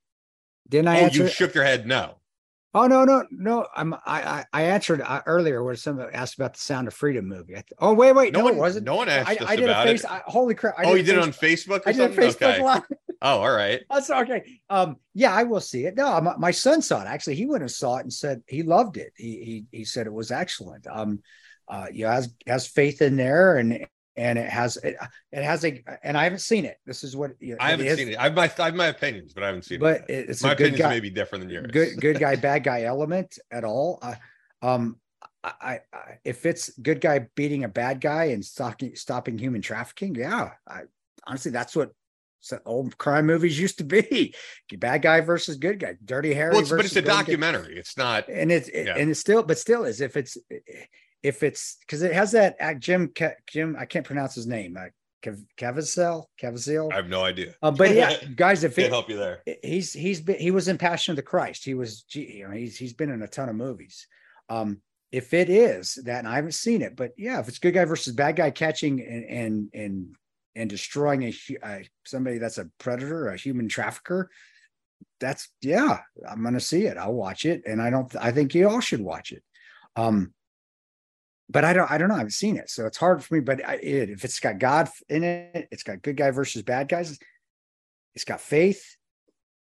didn't. You shook your head no. Oh, no. I answered earlier where somebody asked about the Sound of Freedom movie. No one asked us about it. Holy crap. I did it on Facebook or something? I did a Facebook live. Oh, all right. That's okay. Yeah, I will see it. No, my son saw it. Actually, he went and saw it and said he loved it. He said it was excellent. You know, has faith in there, and it has a, and I haven't seen it. This is what you know, I haven't seen it. I have my opinions, but I haven't seen it. But it's my opinions may be different than yours. Good guy, bad guy element at all. I if it's good guy beating a bad guy and stopping human trafficking, yeah. Honestly, that's what old crime movies used to be: bad guy versus good guy, Dirty Harry. Well, but it's a documentary. It's not, and it still is. If it's because it has that Jim. I can't pronounce his name. Caviezel. I have no idea. But yeah, guys, if can't help you there, he was in Passion of the Christ. He was, you know, he's been in a ton of movies. If it is that, and I haven't seen it, but yeah, if it's good guy versus bad guy catching and destroying somebody that's a predator, a human trafficker, that's, yeah, I'm going to see it. I'll watch it. And I think you all should watch it. But I don't know. I haven't seen it. So it's hard for me, but if it's got God in it, it's got good guy versus bad guys. It's got faith.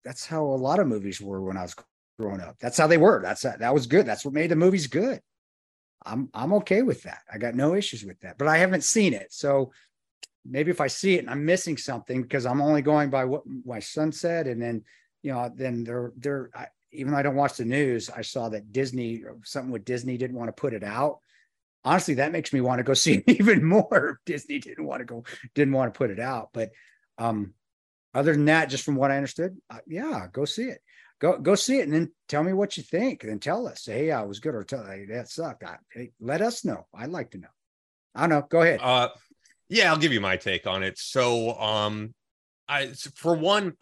That's how a lot of movies were when I was growing up. That's how they were. That was good. That's what made the movies good. I'm okay with that. I got no issues with that, but I haven't seen it. So maybe if I see it and I'm missing something, because I'm only going by what my son said. And then, you know, even though I don't watch the news, I saw that Disney didn't want to put it out. Honestly, that makes me want to go see it even more. Disney didn't want to put it out. But other than that, just from what I understood, yeah, go see it. Go see it, and then tell me what you think. And then tell us, hey, I was good, or tell, hey, that sucked. Let us know. I'd like to know. I don't know. Go ahead. Yeah, I'll give you my take on it. So, I haven't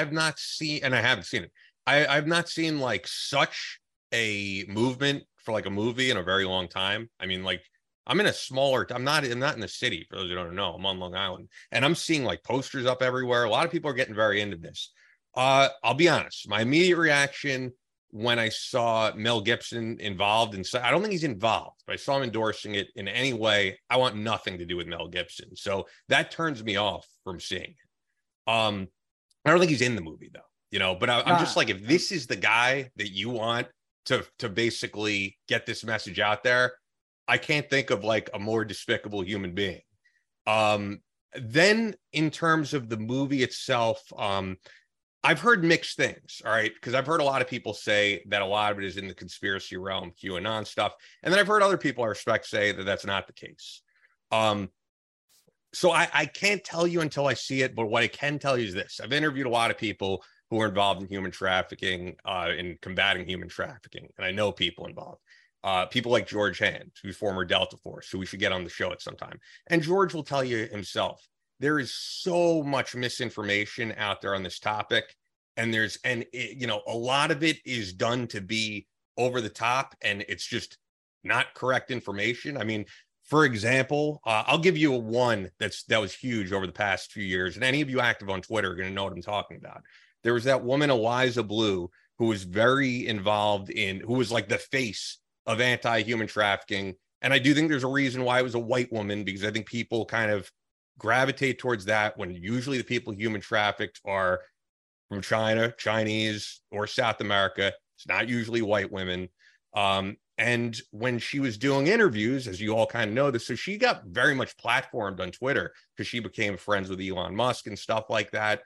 seen it. I've not seen like such a movement for like a movie in a very long time. I mean, like I'm in a smaller, I'm not in the city, for those who don't know, I'm on Long Island, and I'm seeing like posters up everywhere. A lot of people are getting very into this. I'll be honest, my immediate reaction when I saw Mel Gibson involved, and I don't think he's involved, but I saw him endorsing it in any way. I want nothing to do with Mel Gibson. So that turns me off from seeing it. I don't think he's in the movie though, you know, but I'm just like, if this is the guy that you want to basically get this message out there, I can't think of like a more despicable human being. Then in terms of the movie itself, I've heard mixed things, all right, because I've heard a lot of people say that a lot of it is in the conspiracy realm, QAnon stuff, and then I've heard other people I respect say that that's not the case. So I can't tell you until I see it, but what I can tell you is this. I've interviewed a lot of people who are involved in human trafficking, in combating human trafficking, and I know people involved. People like George Hand, who's former Delta Force, who we should get on the show at some time, and George will tell you himself. There is so much misinformation out there on this topic, and a lot of it is done to be over the top, and it's just not correct information. I mean, for example, I'll give you one that was huge over the past few years, and any of you active on Twitter are going to know what I'm talking about. There was that woman, Eliza Blue, who was very involved who was like the face of anti-human trafficking, and I do think there's a reason why it was a white woman, because I think people kind of gravitate towards that when usually the people human trafficked are from China, Chinese, or South America. It's not usually white women. And when she was doing interviews, as you all kind of know this, so she got very much platformed on Twitter because she became friends with Elon Musk and stuff like that.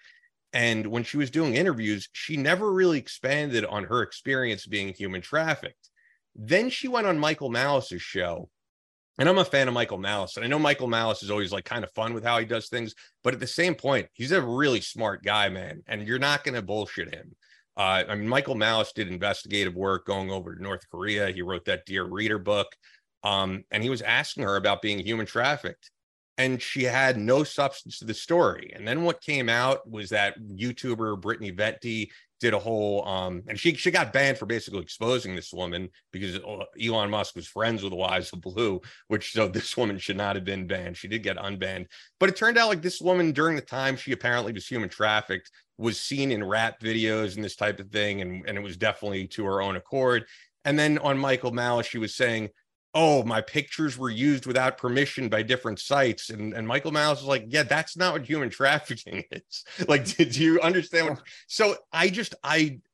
And when she was doing interviews, she never really expanded on her experience being human trafficked. Then she went on Michael Malice's show. And I'm a fan of Michael Malice, and I know Michael Malice is always like kind of fun with how he does things, but at the same point, he's a really smart guy, man, and you're not going to bullshit him. I mean, Michael Malice did investigative work going over to North Korea. He wrote that Dear Reader book, and he was asking her about being human trafficked, and she had no substance to the story. And then what came out was that YouTuber Brittany Vetti did a whole, and she got banned for basically exposing this woman because Elon Musk was friends with Eliza Blue, so this woman should not have been banned. She did get unbanned, but it turned out like this woman, during the time she apparently was human trafficked, was seen in rap videos and this type of thing, and it was definitely to her own accord. And then on Michael Malice, she was saying, oh, my pictures were used without permission by different sites. And Michael Malice was like, yeah, that's not what human trafficking is. Like, did you understand? What? So I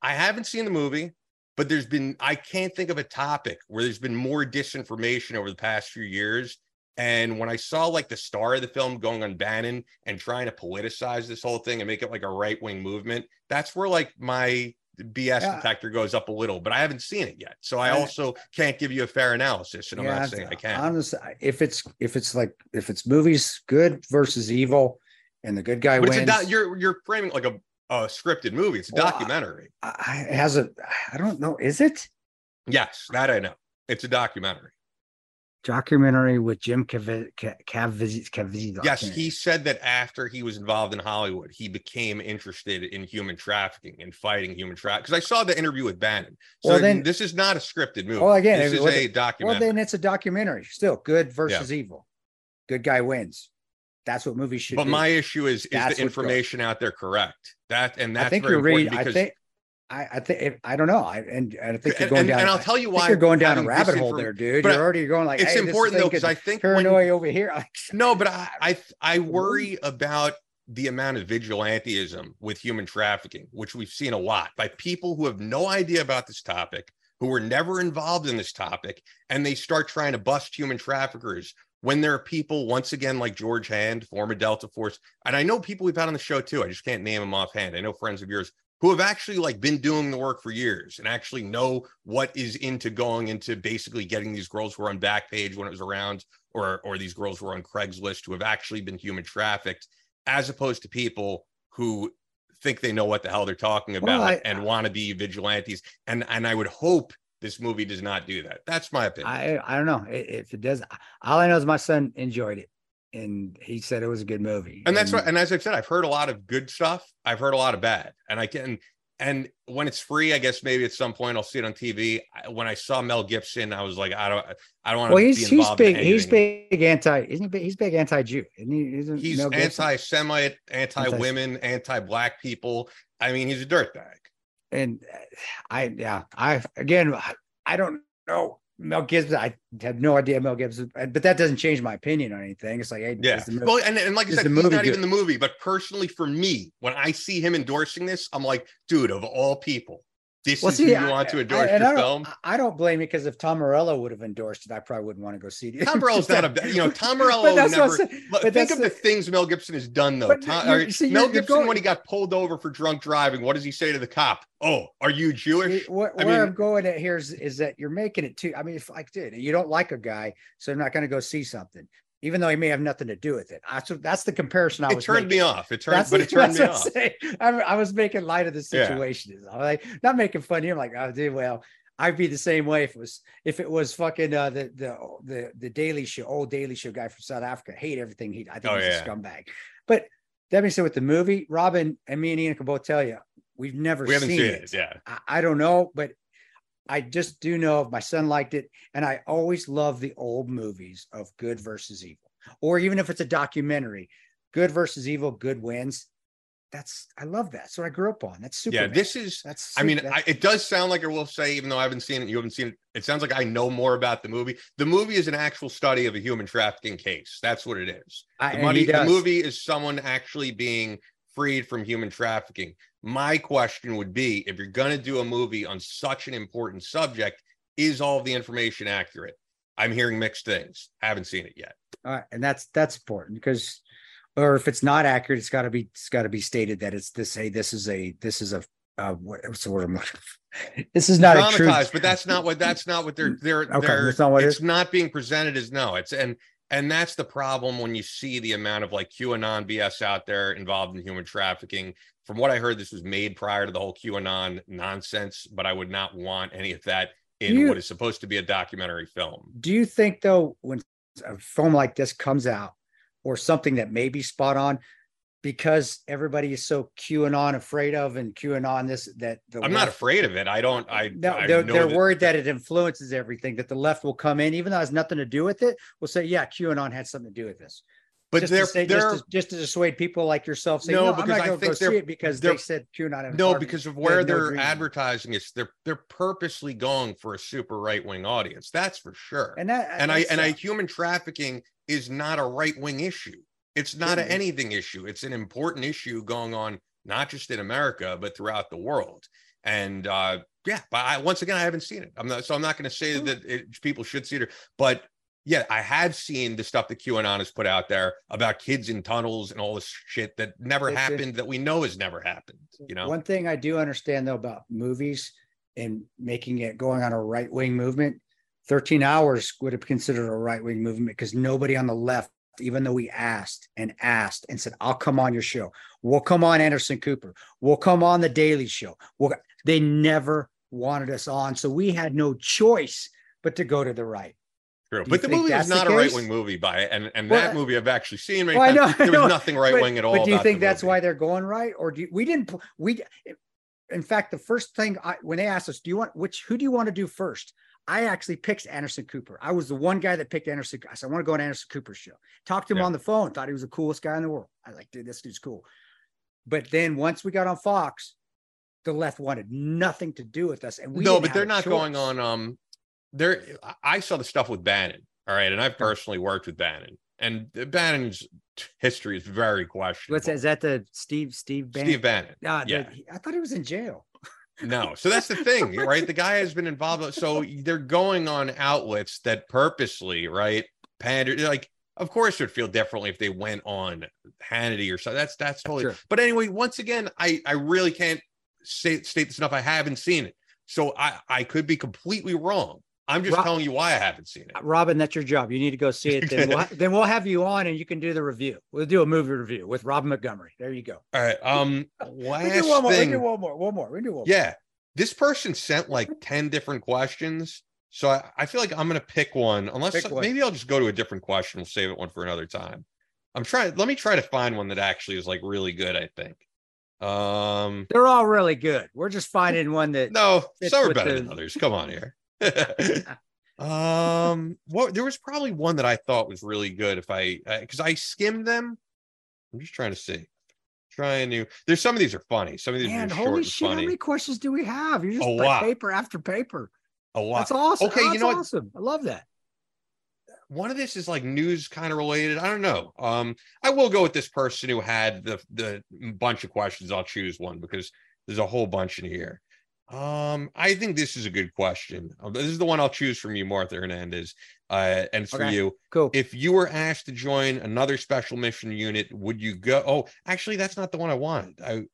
haven't seen the movie, but there's been, I can't think of a topic where there's been more disinformation over the past few years. And when I saw like the star of the film going on Bannon and trying to politicize this whole thing and make it like a right-wing movement, that's where like my BS detector goes up a little, but I haven't seen it yet. So I also can't give you a fair analysis, and I'm not saying I can. Honestly, if it's movies, good versus evil, and the good guy wins. You're framing like a scripted movie. It's a documentary. I don't know. Is it? Yes, that I know. It's a documentary. Documentary with Jim Caviezel. Yes, he said that after he was involved in Hollywood, he became interested in human trafficking and fighting human trafficking. Because I saw the interview with Bannon. So well, then, this is not a scripted movie. Well, again, this is a documentary. Well, then it's a documentary. Still, good versus evil. Good guy wins. That's what movies should do. But my issue is the information out there correct? That's I think you're reading. I think I don't know. I think you're going down. And I'll tell you why you're going down a rabbit hole there, dude. You're already going like, it's important though, because I think paranoia over here. No, but I worry about the amount of vigilantism with human trafficking, which we've seen a lot by people who have no idea about this topic, who were never involved in this topic, and they start trying to bust human traffickers. When there are people, once again, like George Hand, former Delta Force, and I know people we've had on the show too. I just can't name them offhand. I know friends of yours who have actually like been doing the work for years and actually know what is into going into basically getting these girls who were on Backpage when it was around, or these girls who were on Craigslist who have actually been human trafficked, as opposed to people who think they know what the hell they're talking about and want to be vigilantes. And I would hope this movie does not do that. That's my opinion. I don't know if it does. All I know is my son enjoyed it. And he said it was a good movie. And that's what, and as I've said, I've heard a lot of good stuff. I've heard a lot of bad. And when it's free, I guess maybe at some point I'll see it on TV. When I saw Mel Gibson, I was like, I don't want to be involved. Well, he's big anti-Jew. Isn't he's anti-Semite, anti-women, anti-black people. I mean, he's a dirtbag. And I don't know. Mel Gibson, I have no idea Mel Gibson, but that doesn't change my opinion on anything. It's like, hey, yeah, the movie, well, and like I said, he's not even the movie, but personally for me, when I see him endorsing this, I'm like, dude, of all people, this is who you want to endorse your film. I don't blame you, because if Tom Morello would have endorsed it, I probably wouldn't want to go see it. Tom Morello's not a, Tom Morello never, think of the things Mel Gibson has done though. Mel Gibson, when he got pulled over for drunk driving, what does he say to the cop? Oh, are you Jewish? I'm going at here is that you're making it too. I mean, if like, dude, you don't like a guy, so I'm not going to go see something, even though he may have nothing to do with it. That's the comparison I was turned making. Me off. It turned me off. I was making light of the situation. Yeah. I'm like, not making fun of you. I'm like, oh, dude, well, I'd be the same way if it was fucking the Daily Show, old Daily Show guy from South Africa. Hate everything. I think he's a scumbag. But that being said, with the movie, Robin and me and Ian can both tell you, we've never seen it. Yeah, I don't know, but I just do know if my son liked it. And I always love the old movies of good versus evil, or even if it's a documentary, good versus evil, good wins. I love that. That's what I grew up on. That's super. Yeah, it does sound like, I will say, even though I haven't seen it, you haven't seen it, it sounds like I know more about the movie. The movie is an actual study of a human trafficking case. That's what it is. The movie is someone actually being freed from human trafficking. My question would be, if you're going to do a movie on such an important subject, is all the information accurate? I'm hearing mixed things. Haven't seen it yet. All right. And that's important, because, or if it's not accurate, it's gotta be stated that it's this, hey, this is not a truth. But that's not what it's not being presented as. No, it's, and that's the problem when you see the amount of like QAnon BS out there involved in human trafficking. From what I heard, this was made prior to the whole QAnon nonsense, but I would not want any of that in what is supposed to be a documentary film. Do you think, though, when a film like this comes out, or something that may be spot on, because everybody is so QAnon afraid of, and QAnon this, that the I'm left, not afraid of it. I don't. I no. They're worried that it influences everything. That the left will come in, even though it has nothing to do with it, will say, "Yeah, QAnon had something to do with this." But just to dissuade people like yourself, saying, no, because I'm not going to go see it because they said you're not. No, because of where they're advertising is they're purposely going for a super right wing audience. That's for sure. And human trafficking is not a right wing issue. It's not an anything issue. It's an important issue going on, not just in America, but throughout the world. And but once again, I haven't seen it. I'm not going to say that people should see it, but. Yeah, I have seen the stuff that QAnon has put out there about kids in tunnels and all this shit that never happened, that we know has never happened. You know, one thing I do understand though about movies and making it going on a right wing movement, 13 Hours would have considered a right wing movement because nobody on the left, even though we asked and said, "I'll come on your show. We'll come on Anderson Cooper. We'll come on The Daily Show." They never wanted us on, so we had no choice but to go to the right. True. But the movie is not a right-wing movie by it, and that movie I've actually seen many times. There was nothing right-wing at all. But do you think that's why they're going right, or in fact, the first thing when they asked us, who do you want to do first? I actually picked Anderson Cooper. I was the one guy that picked Anderson. I said, I want to go on Anderson Cooper's show. Talked to him on the phone. Thought he was the coolest guy in the world. I was like, dude, this dude's cool. But then once we got on Fox, the left wanted nothing to do with us, and we no, but they're not going on. I saw the stuff with Bannon, all right, and I've personally worked with Bannon, and Bannon's history is very questionable. Is that the Steve Bannon? Steve Bannon. I thought he was in jail. No, so that's the thing, right? The guy has been involved, so they're going on outlets that purposely, right, pander. Like, of course, it would feel differently if they went on Hannity or so. That's totally. Sure. But anyway, once again, I really can't state this enough. I haven't seen it, so I could be completely wrong. I'm just telling you why I haven't seen it. Robin, that's your job. You need to go see it. Then we'll have you on and you can do the review. We'll do a movie review with Robin Montgomery. There you go. All right. We do one more. Yeah. This person sent like 10 different questions. So I feel like I'm going to pick one. Maybe I'll just go to a different question. We'll save it one for another time. Let me try to find one that actually is like really good, I think. They're all really good. We're just finding one that. No, some are better than others. Come on here. There was probably one that I thought was really good because I skimmed them. I'm just trying to see. There's some of these are funny. Some of these are short and funny. How many questions do we have? You're just like paper after paper. A lot. That's awesome. Okay, you know what? Awesome. I love that. One of this is like news kind of related. I don't know. I will go with this person who had the bunch of questions. I'll choose one because there's a whole bunch in here. I think this is a good question. This is the one I'll choose from you, Martha Hernandez. And it's for you. Cool. If you were asked to join another special mission unit, would you go? Oh, actually, that's not the one I wanted.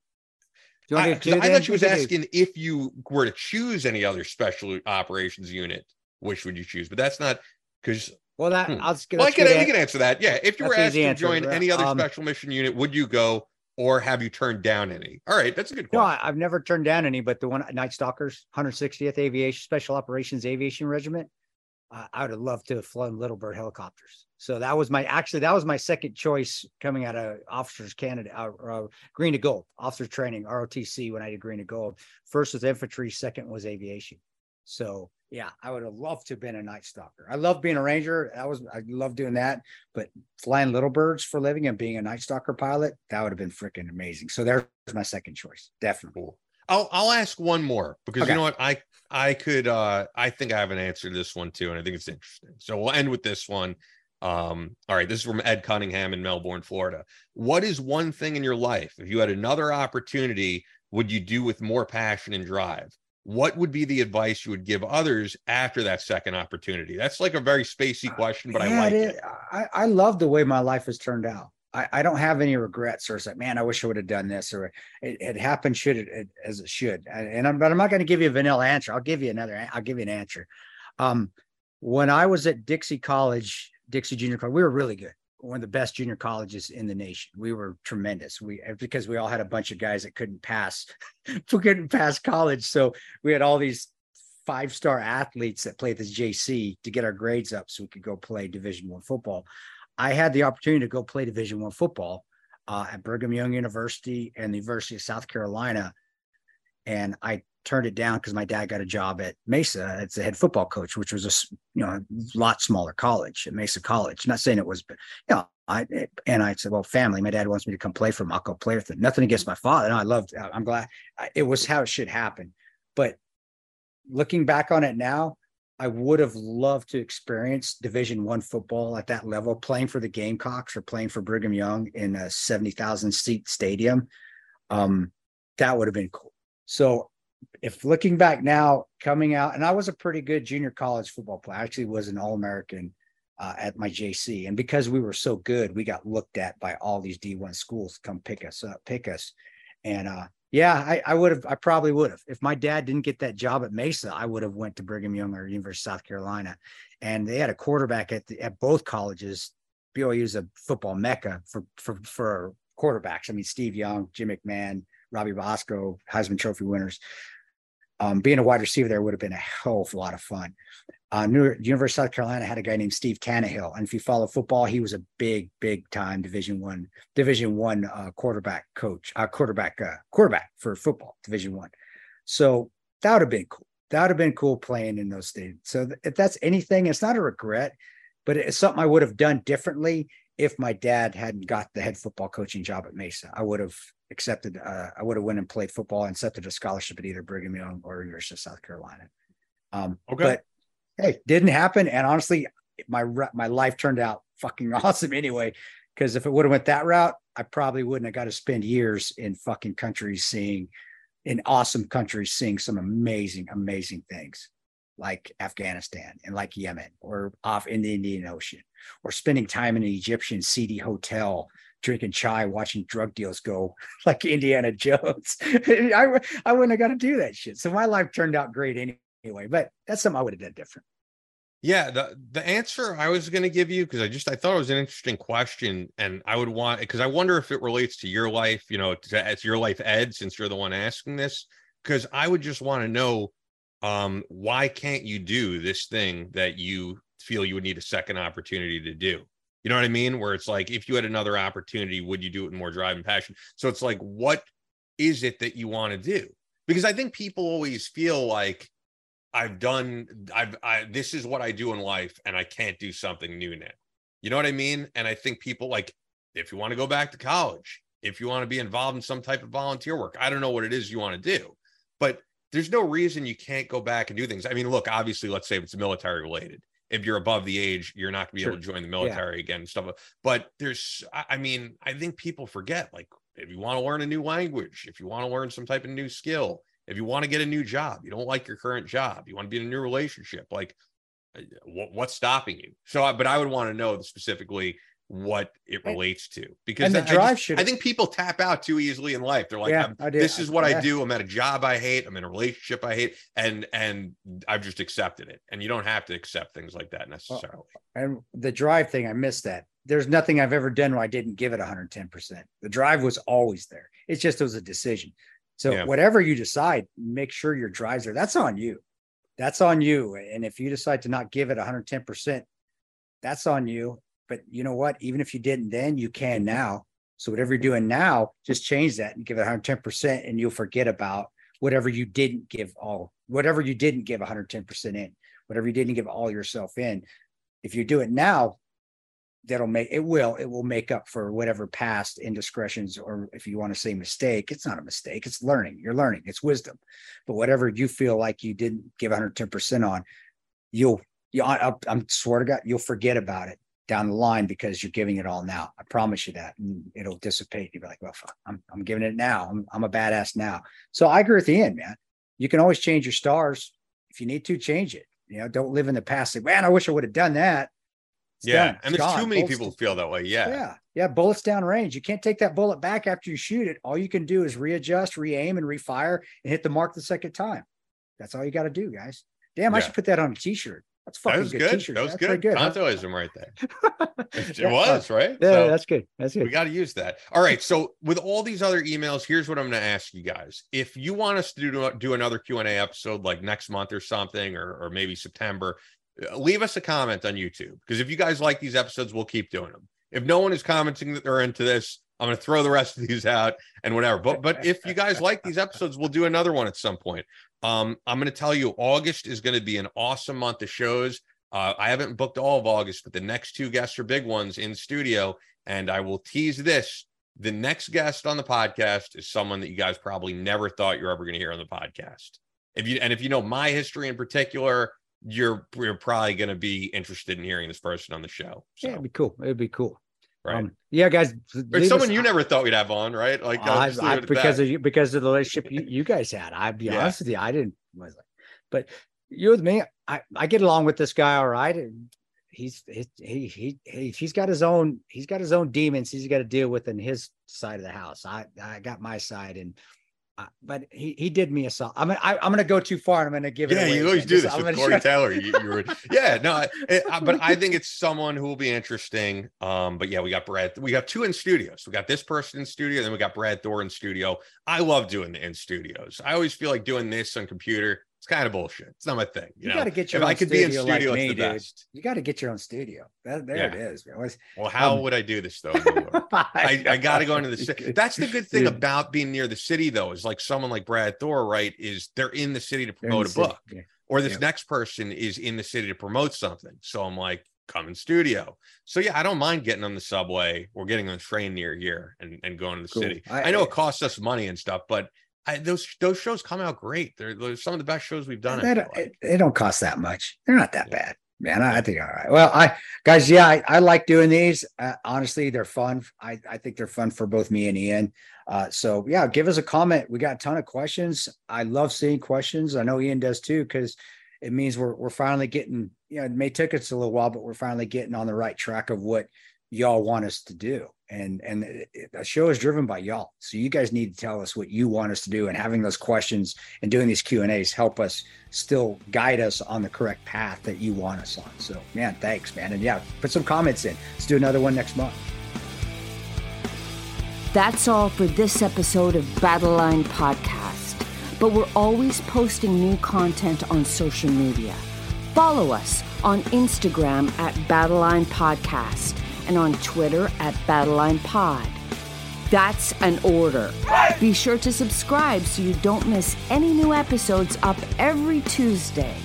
I thought she was asking if you were to choose any other special operations unit, which would you choose? But that's not because. Well, that I'll just. Well, you can answer that. Yeah, if you were asked to join any other special mission unit, would you go? Or have you turned down any? All right, that's a good question. No, I've never turned down any, but the one at Night Stalkers, 160th Aviation Special Operations Aviation Regiment, I would have loved to have flown Little Bird helicopters. So that was my second choice coming out of Officers Canada, Green to Gold, Officer Training, ROTC, when I did Green to Gold. First was infantry, second was aviation. So yeah, I would have loved to have been a Night Stalker. I love being a Ranger. I love doing that, but flying Little Birds for a living and being a Night Stalker pilot, that would have been freaking amazing. So there's my second choice. Definitely. Cool. I'll ask one more because you know what? I could, I think I have an answer to this one too. And I think it's interesting. So we'll end with this one. All right. This is from Ed Cunningham in Melbourne, Florida. What is one thing in your life, if you had another opportunity, would you do with more passion and drive? What would be the advice you would give others after that second opportunity? That's like a very spacey question, but I like it. I love the way my life has turned out. I don't have any regrets or it's like, man, I wish I would have done this or it happened as it should. But I'm not going to give you a vanilla answer. I'll give you an answer. When I was at Dixie Junior College, we were really good. One of the best junior colleges in the nation. We were tremendous. Because we all had a bunch of guys that couldn't pass college. So we had all these five-star athletes that played at the JC to get our grades up so we could go play Division I football. I had the opportunity to go play Division I football at Brigham Young University and the University of South Carolina. And I turned it down because my dad got a job at Mesa as the head football coach, which was a a lot smaller college, at Mesa College. Not saying it was, but I said, well, family, my dad wants me to come play for him. I'll go play with him. Nothing against my father. No, I loved it. I'm glad it was how it should happen. But looking back on it now, I would have loved to experience Division I football at that level, playing for the Gamecocks or playing for Brigham Young in a 70,000 seat stadium. That would have been cool. So if looking back now, coming out, and I was a pretty good junior college football player. I actually was an All-American at my JC. And because we were so good, we got looked at by all these D1 schools to come pick us. And I probably would have. If my dad didn't get that job at Mesa, I would have went to Brigham Young or University of South Carolina. And they had a quarterback at both colleges. BYU is a football mecca for quarterbacks. I mean, Steve Young, Jim McMahon, Robbie Bosco, Heisman Trophy winners. Being a wide receiver there would have been a hell of a lot of fun. University of South Carolina had a guy named Steve Tannehill. And if you follow football, he was a big time Division I quarterback coach, quarterback for football, Division I. So that would have been cool. That would have been cool playing in those stadiums. So if that's anything, it's not a regret, but it's something I would have done differently if my dad hadn't got the head football coaching job at Mesa. I would have accepted, I would have went and played football and accepted a scholarship at either Brigham Young or University of South Carolina. But hey, didn't happen. And honestly, my life turned out fucking awesome anyway, because if it would have went that route, I probably wouldn't have got to spend years in fucking countries seeing some amazing things like Afghanistan and like Yemen, or off in the Indian Ocean, or spending time in an Egyptian seedy hotel, drinking chai, watching drug deals go like Indiana Jones. I wouldn't have got to do that shit. So my life turned out great anyway, but that's something I would have done different. Yeah. The answer I was going to give you, because I thought it was an interesting question, and I would want, because I wonder if it relates to your life, it's your life, Ed, since you're the one asking this, because I would just want to know, why can't you do this thing that you feel you would need a second opportunity to do? You know what I mean? Where it's like, if you had another opportunity, would you do it in more drive and passion? So it's like, what is it that you want to do? Because I think people always feel like this is what I do in life, and I can't do something new now. You know what I mean? And I think people, like, if you want to go back to college, if you want to be involved in some type of volunteer work, I don't know what it is you want to do, but there's no reason you can't go back and do things. I mean, look, obviously, let's say it's military related. If you're above the age, you're not going to be able to join the military again and stuff. But I think people forget, like, if you want to learn a new language, if you want to learn some type of new skill, if you want to get a new job, you don't like your current job, you want to be in a new relationship, like, what's stopping you? So, but I would want to know specifically what it relates to, because I think people tap out too easily in life. They're like, this is what I do. I'm at a job I hate. I'm in a relationship I hate. And I've just accepted it. And you don't have to accept things like that necessarily. And the drive thing, I missed that. There's nothing I've ever done where I didn't give it 110%. The drive was always there. It's just, it was a decision. So whatever you decide, make sure your drive's there. That's on you. That's on you. And if you decide to not give it 110%, that's on you. But you know what? Even if you didn't then, you can now. So whatever you're doing now, just change that and give it 110%, and you'll forget about whatever you didn't give whatever you didn't give 110% in, whatever you didn't give all yourself in. If you do it now, it will make up for whatever past indiscretions, or if you want to say mistake, it's not a mistake. It's learning. You're learning. It's wisdom. But whatever you feel like you didn't give 110% on, I swear to God, you'll forget about it down the line, because you're giving it all now. I promise you that. And it'll dissipate. You'll be like, well, fuck, I'm giving it now. I'm a badass now. So I agree with Ian, man. You can always change your stars. If you need to, change it. Don't live in the past. Like, man, I wish I would have done that. It's done. And there's too many people who feel that way. Yeah. Bullets down range. You can't take that bullet back after you shoot it. All you can do is readjust, re-aim, and refire, and hit the mark the second time. That's all you got to do, guys. Damn, I should put that on a t-shirt. That's fucking good. That was good. Tontoism right there. It was, right? Yeah, so that's good. That's good. We got to use that. All right. So with all these other emails, here's what I'm going to ask you guys. If you want us to do another Q&A episode like next month or something, or maybe September, leave us a comment on YouTube. Because if you guys like these episodes, we'll keep doing them. If no one is commenting that they're into this, I'm going to throw the rest of these out and whatever. But if you guys like these episodes, we'll do another one at some point. I'm going to tell you, August is going to be an awesome month of shows. I haven't booked all of August, but the next two guests are big ones in studio. And I will tease this. The next guest on the podcast is someone that you guys probably never thought you're ever going to hear on the podcast. If you know my history in particular, you're probably going to be interested in hearing this person on the show. So. Yeah, it'd be cool. It'd be cool. Right. Yeah, guys. It's someone you never thought we'd have on, right? Like because of the relationship you guys had. I'd be honest with you. But you with me, I get along with this guy all right. And he's got his own demons he's got to deal with in his side of the house. I got my side, and but he did me a solid. I'm gonna go too far, and I'm gonna give it away. You always do this with Corey Taylor. But I think it's someone who will be interesting. But yeah, we got Brad. We got two in studios. We got this person in studio, and then we got Brad Thor in studio. I love doing the in studios. I always feel like doing this on computer. It's kind of bullshit. It's not my thing. You got to get your own studio like me, dude. You got to get your own studio. There it is. Well, how would I do this, though? I got to go into the city. That's the good thing about being near the city, though, is like someone like Brad Thor, right, is they're in the city to promote a book. Yeah. Or this next person is in the city to promote something. So I'm like, come in studio. So yeah, I don't mind getting on the subway or getting on the train near here and going to the city. I know it costs us money and stuff, but those shows come out great. They're some of the best shows we've done. They don't cost that much. They're not that bad, man. I think all right. Well, I like doing these. Honestly, they're fun. I think they're fun for both me and Ian. So yeah, give us a comment. We got a ton of questions. I love seeing questions. I know Ian does too, because it means we're finally getting. You know, it may take us a little while, but we're finally getting on the right track of what y'all want us to do. And the show is driven by y'all. So you guys need to tell us what you want us to do, and having those questions and doing these Q&As help us still guide us on the correct path that you want us on. So, man, thanks, man. And yeah, put some comments in. Let's do another one next month. That's all for this episode of Battle Line Podcast. But we're always posting new content on social media. Follow us on Instagram at Battle Line Podcast, and on Twitter at BattleLinePod. That's an order. Be sure to subscribe so you don't miss any new episodes up every Tuesday.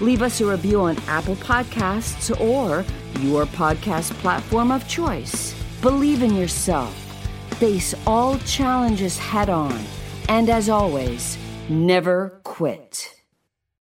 Leave us a review on Apple Podcasts or your podcast platform of choice. Believe in yourself. Face all challenges head on. And as always, never quit.